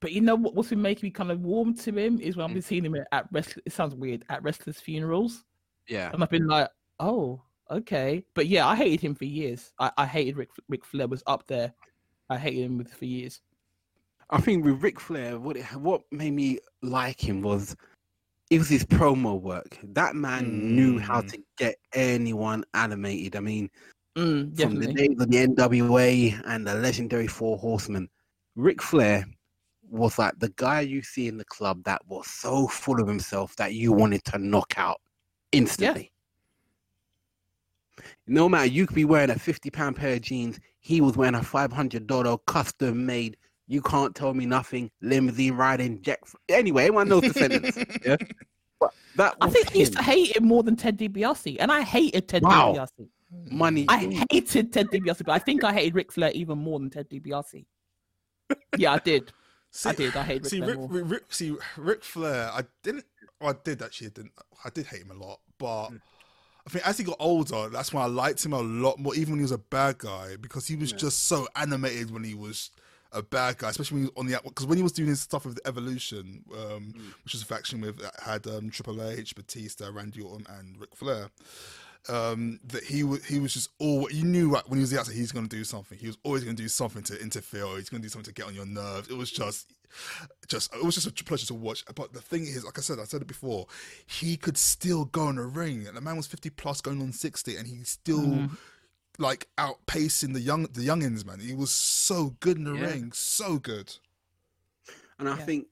But you know what? What's been making me kind of warm to him is when I've been mm. seeing him at rest. It sounds weird, at wrestlers' funerals. Yeah, and I've been like, oh, okay. But yeah, I hated him for years. I, I hated Rick Rick Flair was up there. I hated him with, for years. I think with Ric Flair, what it, what made me like him was it was his promo work. That man mm. knew how to get anyone animated. I mean, mm, from the days of the N W A and the legendary Four Horsemen, Ric Flair was like the guy you see in the club that was so full of himself that you wanted to knock out instantly. Yeah. No matter, you could be wearing a fifty pound pair of jeans. He was wearing a five hundred dollars custom-made, you can't tell me nothing, limousine riding, jack... Anyway, everyone knows the sentence. Yeah? But that I think him. He used to hate him more than Ted DiBiase, and I hated Ted wow. DiBiase. Money. I hated Ted DiBiase, but I think I hated Ric Flair even more than Ted DiBiase. Yeah, I did. See, I did. I hated Ric see, Flair Rick, more. Rick, see, Ric Flair, I didn't... Well, I did, actually. I, didn't, I did hate him a lot, but... Mm. I think as he got older, that's when I liked him a lot more, even when he was a bad guy, because he was yeah. just so animated when he was a bad guy, especially when he was on the, because when he was doing his stuff with the Evolution, um, mm. which was a faction with, that had um, Triple H, Batista, Randy Orton, and Ric Flair, um, that he, w- he was just all, you knew right, when he was the outside, he's going to do something. He was always going to do something to interfere, or he's going to do something to get on your nerves. It was just, just, it was just a pleasure to watch. But the thing is, like I said, I said it before, he could still go in a ring. And the man was fifty plus, going on sixty, and he's still mm. like outpacing the young, the youngins, man. He was so good in the yeah. ring, so good. And I yeah. think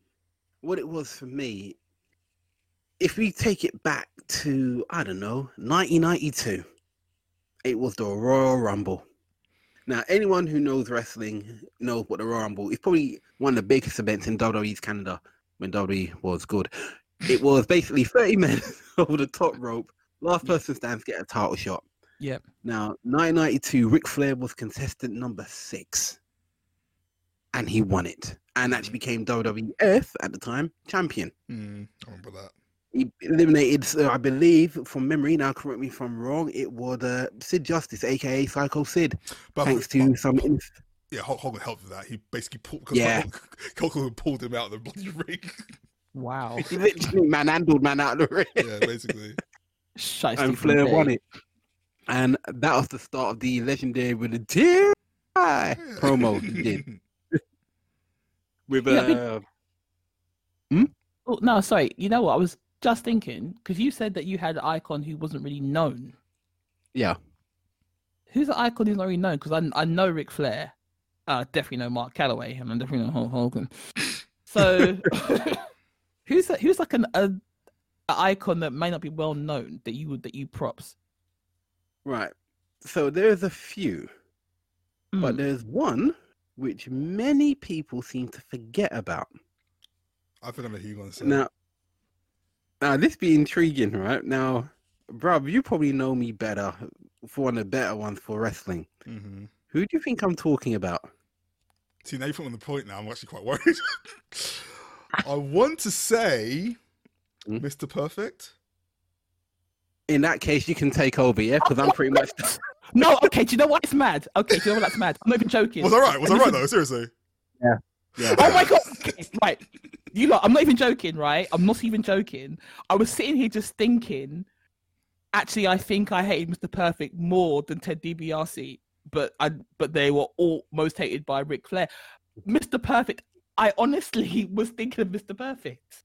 what it was for me, if we take it back to, I don't know, nineteen ninety-two, it was the Royal Rumble. Now, anyone who knows wrestling knows what the Royal Rumble is. Probably one of the biggest events in W W E's Canada when W W E was good. It was basically thirty men over the top rope. Last person stands get a title shot. Yep. Now, nineteen ninety-two, Ric Flair was contestant number six, and he won it, and actually became W W F at the time champion. Mm, I remember that. He eliminated, uh, I believe, from memory, now correct me if I'm wrong, it was uh, Sid Justice, a k a. Psycho Sid, but thanks to but, some... Inf- yeah, Hogan helped with that. He basically pulled, yeah. Hogan pulled him out of the bloody ring. Wow. He literally manhandled man out of the ring. Yeah, basically. And Flair won it. And that was the start of the legendary with a dear yeah. promo he did. With a... Yeah, uh... hmm? Oh, no, sorry. You know what? I was... Just thinking, because you said that you had an icon who wasn't really known. Yeah. Who's an icon who's not really known? Because I, I know Ric Flair. I uh, definitely know Mark Calloway, and I definitely know Hogan. So who's a, who's like an a, an icon that may not be well known that you would that you props? Right. So there's a few, mm. but there's one which many people seem to forget about. I think I'm a huge one. So. Now. Now, this be intriguing, right? Now, bruv, you probably know me better for one of the better ones for wrestling. Mm-hmm. Who do you think I'm talking about? See, now you're putting on the point now. I'm actually quite worried. I want to say mm-hmm. Mister Perfect. In that case, you can take over, yeah? Because I'm pretty much... No, okay, do you know what? It's mad. Okay, do you know what? That's mad. I'm not even joking. Was I right? Was I right, though? Seriously? Yeah. Yeah. Oh my god! Okay, right, you lot. I'm not even joking, right? I'm not even joking. I was sitting here just thinking. Actually, I think I hated Mister Perfect more than Ted DiBiase, but I but they were all most hated by Ric Flair. Mister Perfect. I honestly was thinking of Mister Perfect.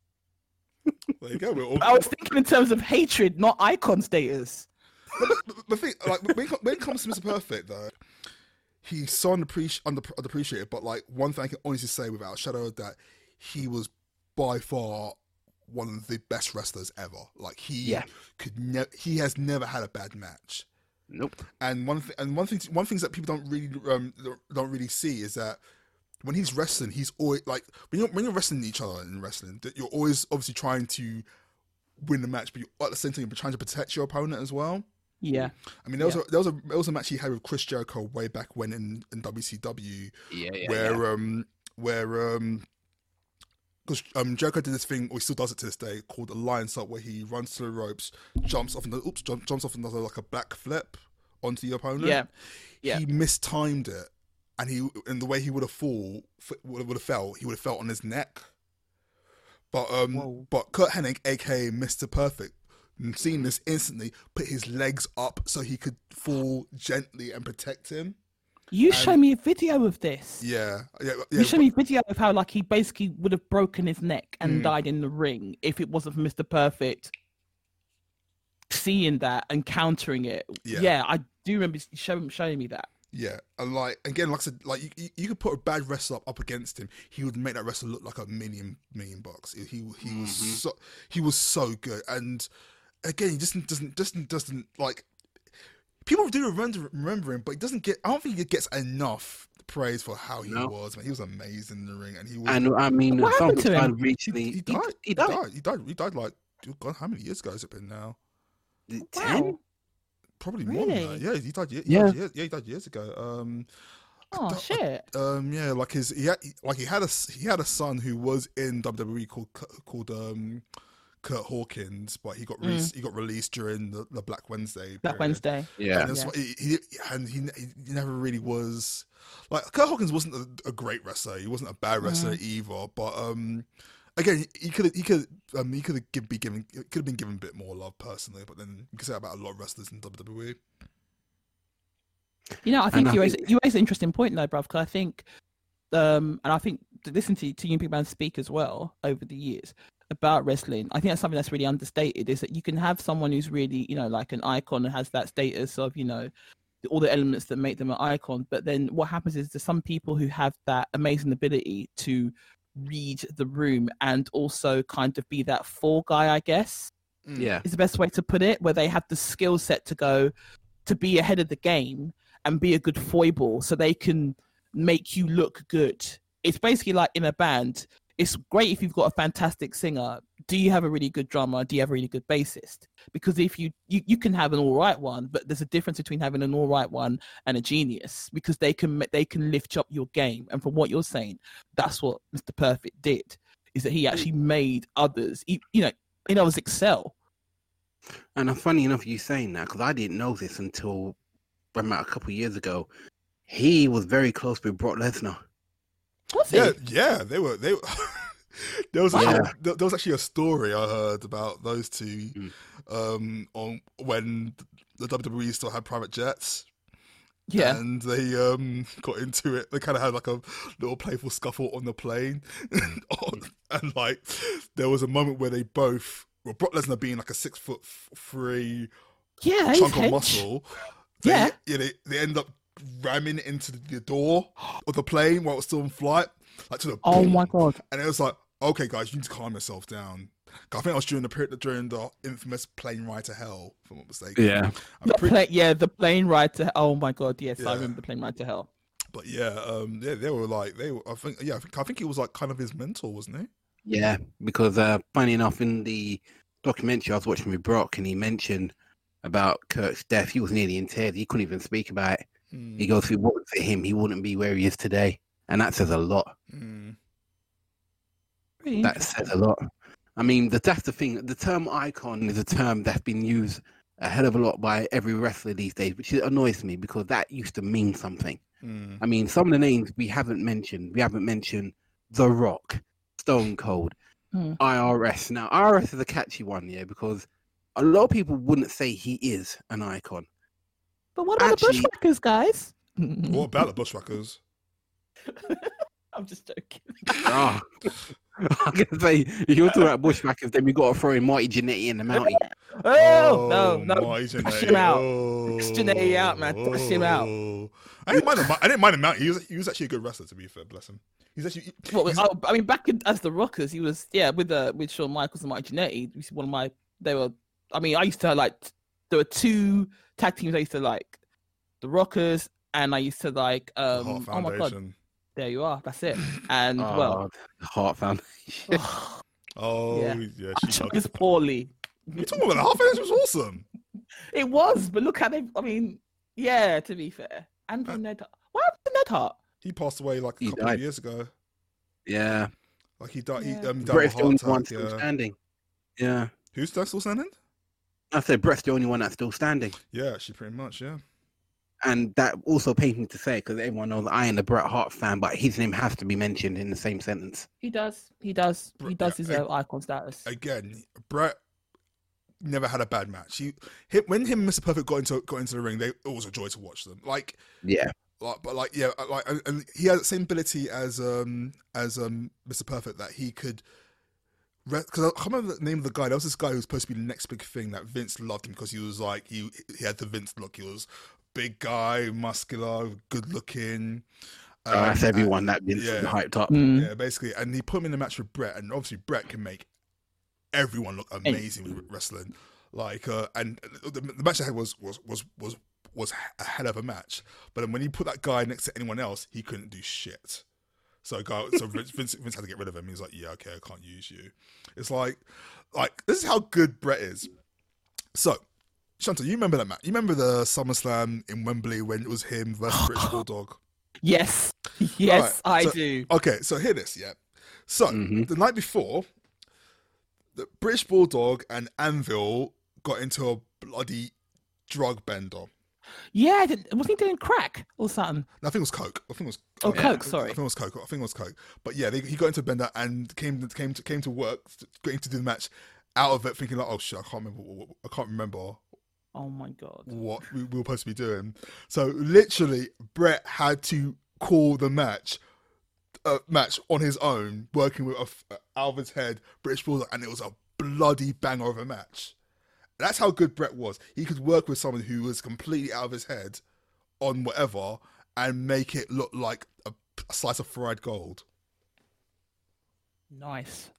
There you go. We're all... I was thinking in terms of hatred, not icon status. The thing, like when, when it comes to Mister Perfect, though. He's so unappreci- under- underappreciated, but like one thing I can honestly say without a shadow of that, he was by far one of the best wrestlers ever. Like he yeah. could never, he has never had a bad match. Nope. And one thing, and one thing, one thing that people don't really um, don't really see is that when he's wrestling, he's always like when you're when you're wrestling each other in wrestling, that you're always obviously trying to win the match, but you at the same time you're trying to protect your opponent as well. Yeah, I mean there was yeah. a there was a there was a match he had with Chris Jericho way back when in, in W C W, yeah, yeah, where yeah. um where um because um Jericho did this thing, or he still does it to this day, called the Lion's Up, where he runs through the ropes, jumps off the oops jump, jumps off another like a backflip onto the opponent. Yeah, yeah. He mistimed it, and he and the way he would have fall would have fell, he would have felt on his neck. But um, Whoa. but Kurt Hennig, aka Mister Perfect, seeing this instantly, put his legs up so he could fall gently and protect him. You and... show me a video of this. Yeah, yeah, yeah. You show me a video of how like he basically would have broken his neck and mm. died in the ring if it wasn't for Mister Perfect seeing that and countering it. Yeah, yeah, I do remember showing showing me that. Yeah, and like again, like I said, like you, you could put a bad wrestler up, up against him, he would make that wrestler look like a million million bucks. He he was mm-hmm. so he was so good, and again, he just doesn't doesn't doesn't like people do remember, remember him, but he doesn't get. I don't think he gets enough praise for how he no. was. Man, he was amazing in the ring, and he was. And I mean, what happened to him? Recently, he, he, died, he, he, died. Died. he died. He died. He died. Like, God, how many years ago has it been now? ten Probably really? more than that. Yeah, he died. He yeah, died years, yeah, he died years ago. Um, oh died, shit. I, um, yeah, like his, he had, like he had a he had a son who was in W W E called called um, Kurt Hawkins, but he got re- mm. he got released during the, the Black Wednesday. Black period. Wednesday. Yeah, and, yeah. What, he, he, and he, he never really was like Kurt Hawkins wasn't a, a great wrestler. He wasn't a bad wrestler mm. either, but um. Again, he could he could um, he could have be given could have been given a bit more love personally, but then you can say about a lot of wrestlers in W W E. You know, I think and you I raise think... you raise an interesting point though, bruv, because I think, um, and I think to listen to to you big man speak as well over the years about wrestling, I think that's something that's really understated is that you can have someone who's really you know like an icon and has that status of you know all the elements that make them an icon, but then what happens is there's some people who have that amazing ability to read the room and also kind of be that fall guy, I guess. Yeah, is the best way to put it, where they have the skill set to go to be ahead of the game and be a good foible so they can make you look good. It's basically like in a band, it's great if you've got a fantastic singer. Do you have a really good drummer? Do you have a really good bassist? Because if you, you, you can have an all right one, but there's a difference between having an all right one and a genius, because they can they can lift up your game. And from what you're saying, that's what Mister Perfect did, is that he actually made others, you know, in others excel. And funny enough, you saying that, because I didn't know this until about a couple of years ago. He was very close with Brock Lesnar. Was yeah, he? yeah, they were. They were there was yeah. a, there was actually a story I heard about those two, mm. um, on when the W W E still had private jets. Yeah, and they um got into it. They kind of had like a little playful scuffle on the plane, and, on, and like there was a moment where they both, well, Brock Lesnar being like a six foot three, yeah, chunk of muscle, they, yeah, yeah, they they end up ramming into the door of the plane while it was still in flight, like to the oh boom. My god! And it was like, okay, guys, you need to calm yourself down. I think I was during the period during the infamous plane ride to hell, if I'm not mistaken. Yeah, the pretty... pla- yeah, the plane ride to oh my god, yes, yeah. I remember the plane ride to hell. But yeah, um, yeah, they were like they were. I think yeah, I think I think he was like kind of his mentor, wasn't he? Yeah, because uh, funny enough, in the documentary I was watching with Brock, and he mentioned about Kurt's death. He was nearly in tears. He couldn't even speak about it. Mm. He goes through what for him, he wouldn't be where he is today, and that says a lot. Mm. Really? That says a lot. I mean, the, that's the thing. The term "icon" is a term that's been used a hell of a lot by every wrestler these days, which annoys me because that used to mean something. Mm. I mean, some of the names we haven't mentioned. We haven't mentioned The Rock, Stone Cold, mm. I R S. Now, I R S is a catchy one, yeah, because a lot of people wouldn't say he is an icon. But what about Actually, the Bushwackers, guys? What about the Bushwackers? I'm just joking. oh, I can say, if you're talking about Bushwackers, then we got to throw in Marty Jannetty in the mountain. Oh, no, no. Dash him out. Oh, Jannetty out, man. Dash oh. him out. I didn't mind him. I didn't mind him out. He was, he was actually a good wrestler, to be fair. Bless him. He's actually. He, well, he's, I mean, back in, as the Rockers, he was, yeah, with uh, with Shawn Michaels and Marty Jannetty. One of my, they were, I mean, I used to like, there were two tag teams I used to like, the Rockers, and I used to like um Heart Foundation. Oh my god, there you are, that's it. And oh, well, Heart Foundation. Oh yeah, yeah she took this poorly. You're talking about the Heart Foundation was awesome. It was, but look how they. I mean, yeah, to be fair, and uh, Ned. What happened to Ned Hart? He passed away like a he couple died. of years ago. Yeah, like he died. Yeah. He um, died British Bulldog still yeah. standing. Yeah, who's still standing? I said Brett's the only one that's still standing. Yeah, she pretty much, yeah. And that also pains me to say, because everyone knows I am a Bret Hart fan, but his name has to be mentioned in the same sentence. He does. He does. He does his own icon status. Again, Bret never had a bad match. He, him, when him and Mister Perfect got into got into the ring, they, it was a joy to watch them. Like, yeah. Like, but like, yeah, like, and, and he has the same ability as um as um Mister Perfect, that he could. Because I can't remember the name of the guy. There was this guy who was supposed to be the next big thing, that Vince loved him because he was like, he he had the Vince look. He was big guy, muscular, good looking. Um, oh, that's everyone and, that Vince yeah, hyped up. Mm. Yeah, basically. And he put him in a match with Bret, and obviously Bret can make everyone look amazing hey. with wrestling. Like, uh, and the, the match I had was was was was was a hell of a match. But then when he put that guy next to anyone else, he couldn't do shit. So, go, so Vince, Vince had to get rid of him. He's like, yeah, okay, I can't use you. It's like, like this is how good Bret is. So, Shanta, you remember that match? You remember the SummerSlam in Wembley when it was him versus British Bulldog? Yes. Yes, right, I so, do. Okay, so hear this, yeah. So, mm-hmm. the night before, the British Bulldog and Anvil got into a bloody drug bender. Yeah, wasn't he doing crack or something? No, I think it was coke. I think it was oh, yeah. coke. Sorry, I think it was coke. I think it was coke. But yeah, they, he got into a bender and came came to came to work, going to do the match. Out of it, thinking like, oh shit, I can't remember. What, I can't remember. Oh my god, what we, we were supposed to be doing. So literally, Bret had to call the match, uh, match on his own, working with a, a Alvin's head, British Bulldog, and it was a bloody banger of a match. That's how good Bret was. He could work with someone who was completely out of his head on whatever and make it look like a, a slice of fried gold. Nice.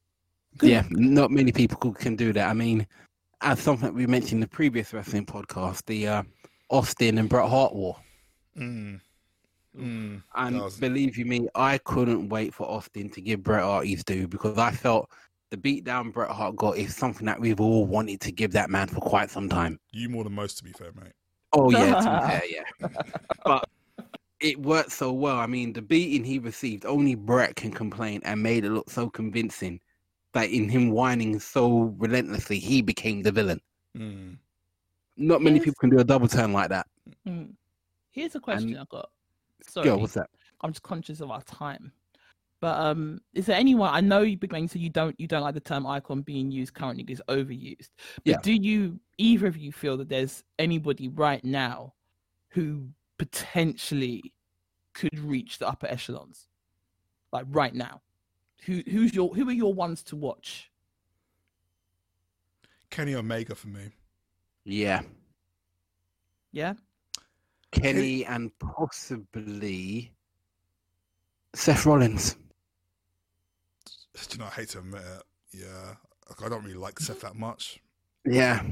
Good. Yeah, not many people can do that. I mean, as something we mentioned in the previous wrestling podcast, the uh, Austin and Bret Hart war. Mm. Mm. And was... believe you me, I couldn't wait for Austin to give Bret Hart his due, because I felt... the beatdown Bret Hart got is something that we've all wanted to give that man for quite some time. You more than most, to be fair, mate. Oh, yeah, to be fair, yeah. But it worked so well. I mean, the beating he received, only Bret can complain, and made it look so convincing that in him whining so relentlessly, he became the villain. Mm. Not many Here's... people can do a double turn like that. Mm. Here's a question and... I've got. Sorry. Yo, what's that? I'm just conscious of our time. But um, is there anyone, I know you Big Bang, so you don't you don't like the term icon being used currently, because it's overused. But yeah. do you, either of you, feel that there's anybody right now who potentially could reach the upper echelons? Like right now. Who who's your who are your ones to watch? Kenny Omega for me. Yeah. Yeah? Kenny and possibly Seth Rollins. Do you know, I hate to admit it. Yeah, I don't really like Seth that much. Yeah,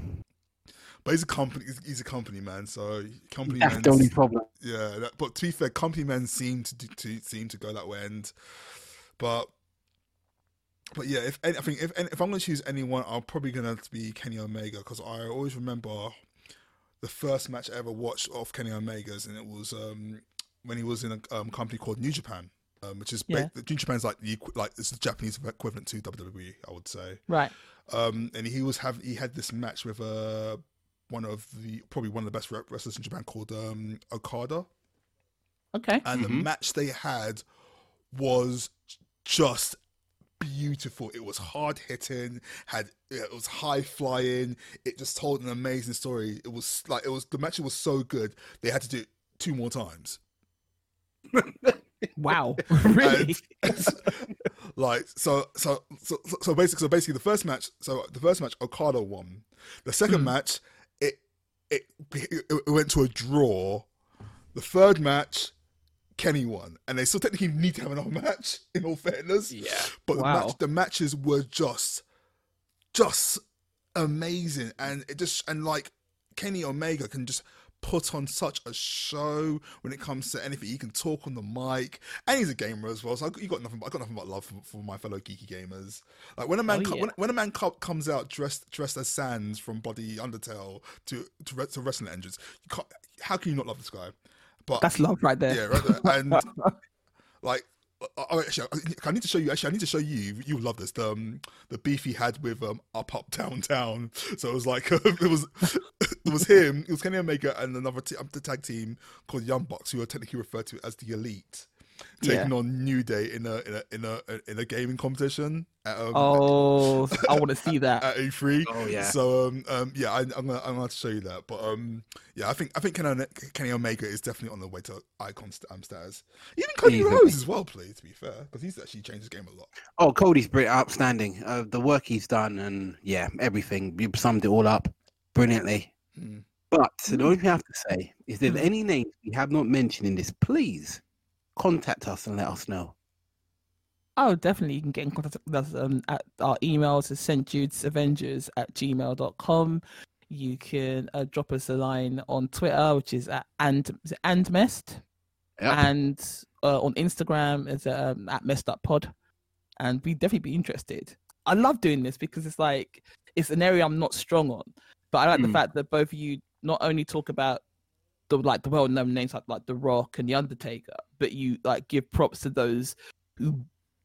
but he's a company. He's a company man. So company. That's the only problem. Yeah, that, but to be fair, company men seem to, to seem to go that way. And but but yeah, if any, I think if if I'm gonna choose anyone, I'm probably gonna be Kenny Omega, because I always remember the first match I ever watched of Kenny Omega's, and it was um, when he was in a um, company called New Japan. Um, which is yeah. ba- New Japan's like the like it's the Japanese equivalent to W W E, I would say. Right. Um, and he was have he had this match with uh one of the probably one of the best wrestlers in Japan called um Okada. Okay. And mm-hmm. the match they had was just beautiful. It was hard hitting. Had it was high flying. It just told an amazing story. It was like it was the match was so good they had to do it two more times. Wow, really? And, like so, so, so, so basically, so basically, the first match, so the first match, Okada won. The second mm. match, it, it it went to a draw. The third match, Kenny won, and they still technically need to have another match. In all fairness, yeah. But wow. the, match, the matches were just, just amazing, and it just and like Kenny Omega can just put on such a show when it comes to anything. He can talk on the mic, and he's a gamer as well. So I got, you got nothing. I got nothing but love for, for my fellow geeky gamers. Like when a man, oh, com- yeah. when, when a man co- comes out dressed dressed as Sans from bloody Undertale to to, to wrestling engines, you can't, how can you not love this guy? But that's love right there. Yeah, right there. And like, oh, actually, I need to show you. Actually, I need to show you. You'll love this. The um, the beef he had with um, up up down down. So it was like it was. It was him. It was Kenny Omega and another t the tag team called Young Bucks, who are technically referred to as the Elite, taking yeah. on New Day in a in a in a in a gaming competition. At, um, oh, at, I want to see that at E three. Oh yeah. So um, um yeah, I, I'm gonna I'm gonna show you that. But um yeah, I think I think Kenny, Kenny Omega is definitely on the way to icon status. Even Cody Rhodes really? as well, please. To be fair, because he's actually changed his game a lot. Oh, Cody's pretty outstanding. Uh, the work he's done, and yeah, everything. You summed it all up brilliantly. Mm. But mm. the only thing I have to say is, if mm. any names we have not mentioned in this, please contact us and let us know. Oh, definitely. You can get in contact with us um, at our emails is sent dudes avengers at gmail dot com. You can uh, drop us a line on Twitter, which is at and is it and messed, yep. and uh, on Instagram is um, at messed up pod. And we'd definitely be interested. I love doing this because it's like it's an area I'm not strong on, but I like mm. the fact that both of you not only talk about the like the well-known names like like The Rock and The Undertaker, but you like give props to those who,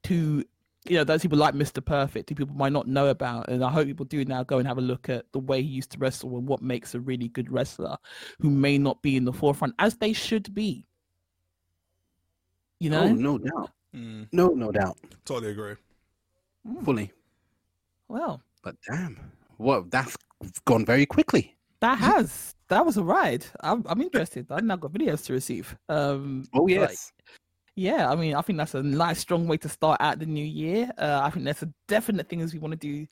who you know, those people like Mister Perfect, who people might not know about, and I hope people do now go and have a look at the way he used to wrestle and what makes a really good wrestler, who may not be in the forefront as they should be. You know, oh, no doubt, mm. no, no doubt, totally agree, mm. fully. Well, but damn, well, that's gone very quickly. That has. That was a ride. I'm, I'm interested. I've now got videos to receive. Um, oh, yes. Like, yeah, I mean, I think that's a nice, strong way to start out the new year. Uh, I think that's a definite thing as we want to do.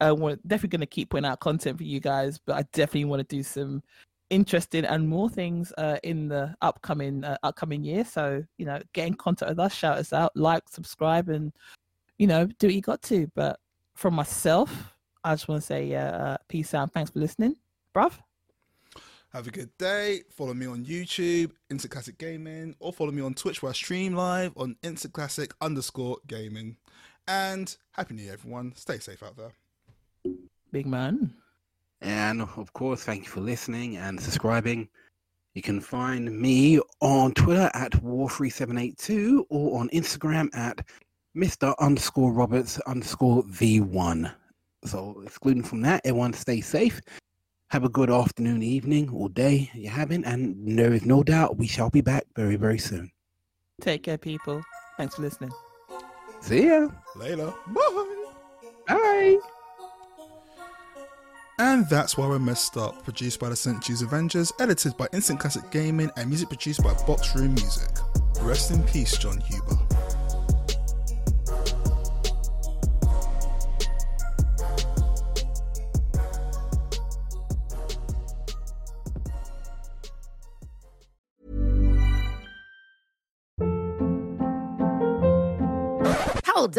Uh, we're definitely going to keep putting out content for you guys, but I definitely want to do some interesting and more things uh, in the upcoming uh, upcoming year. So, you know, get in contact with us, shout us out, like, subscribe, and, you know, do what you got to. But from myself, I just want to say uh, peace out and thanks for listening. Bruv. Have a good day. Follow me on YouTube, Instant Classic Gaming, or follow me on Twitch where I stream live on Instant Classic underscore gaming. And happy new year, everyone. Stay safe out there. Big man. And of course, thank you for listening and subscribing. You can find me on Twitter at war three seven eight two or on Instagram at Mister underscore Roberts underscore V one. So excluding from that, everyone stay safe. Have a good afternoon, evening, or day you're having, and there is no doubt we shall be back very, very soon. Take care, people. Thanks for listening. See ya. Later. Bye. Bye. And that's why we're messed up. Produced by the Sent Jews Avengers, edited by Instant Classic Gaming, and music produced by Boxroom Music. Rest in peace, John Huber. Hold